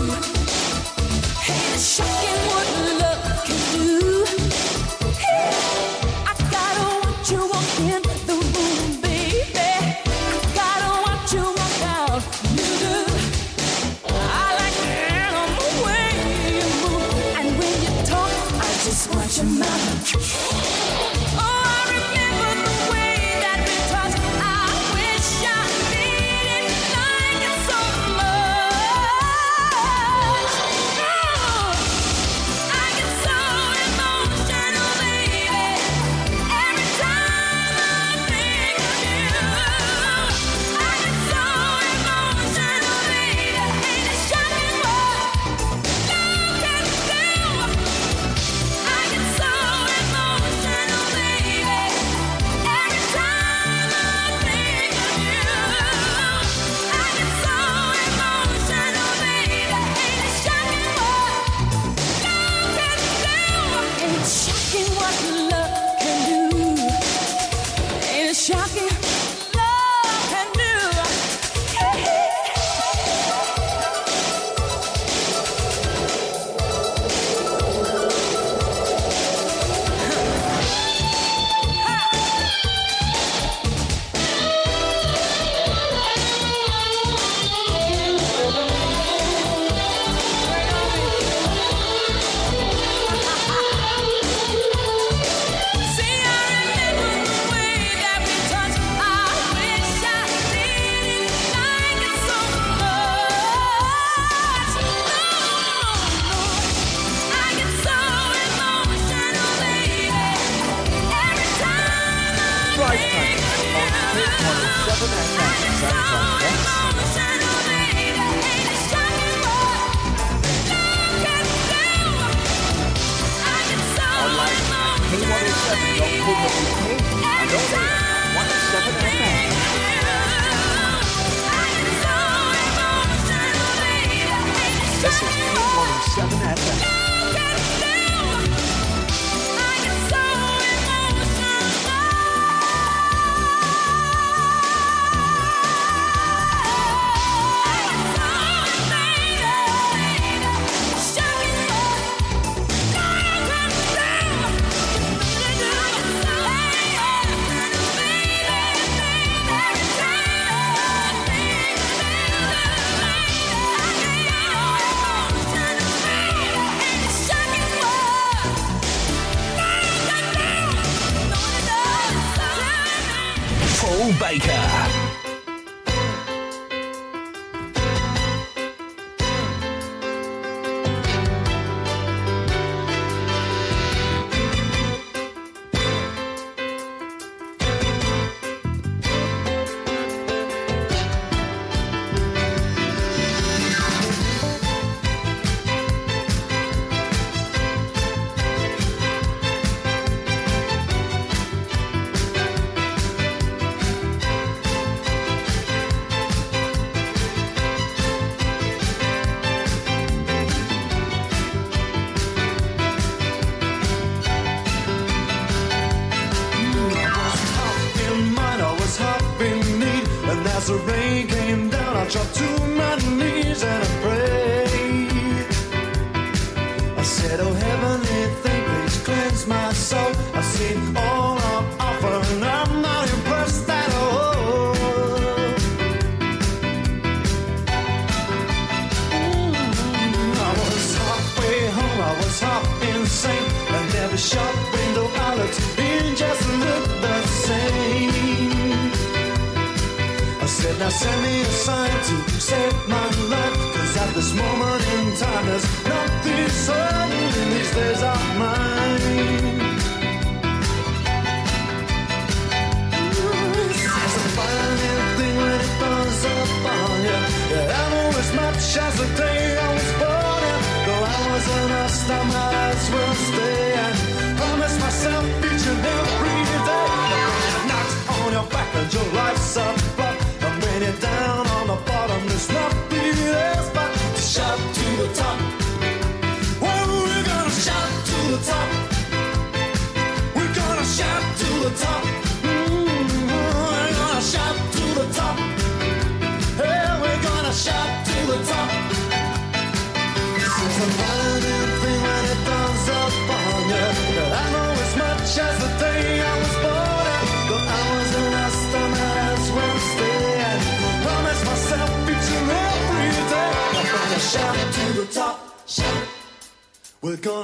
This is K107FM.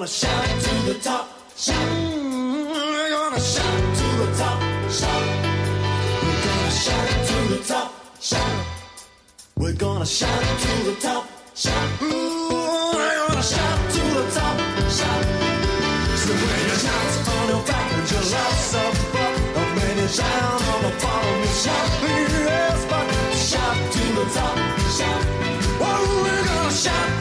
Shout to the top, shout. Oh, we're gonna shout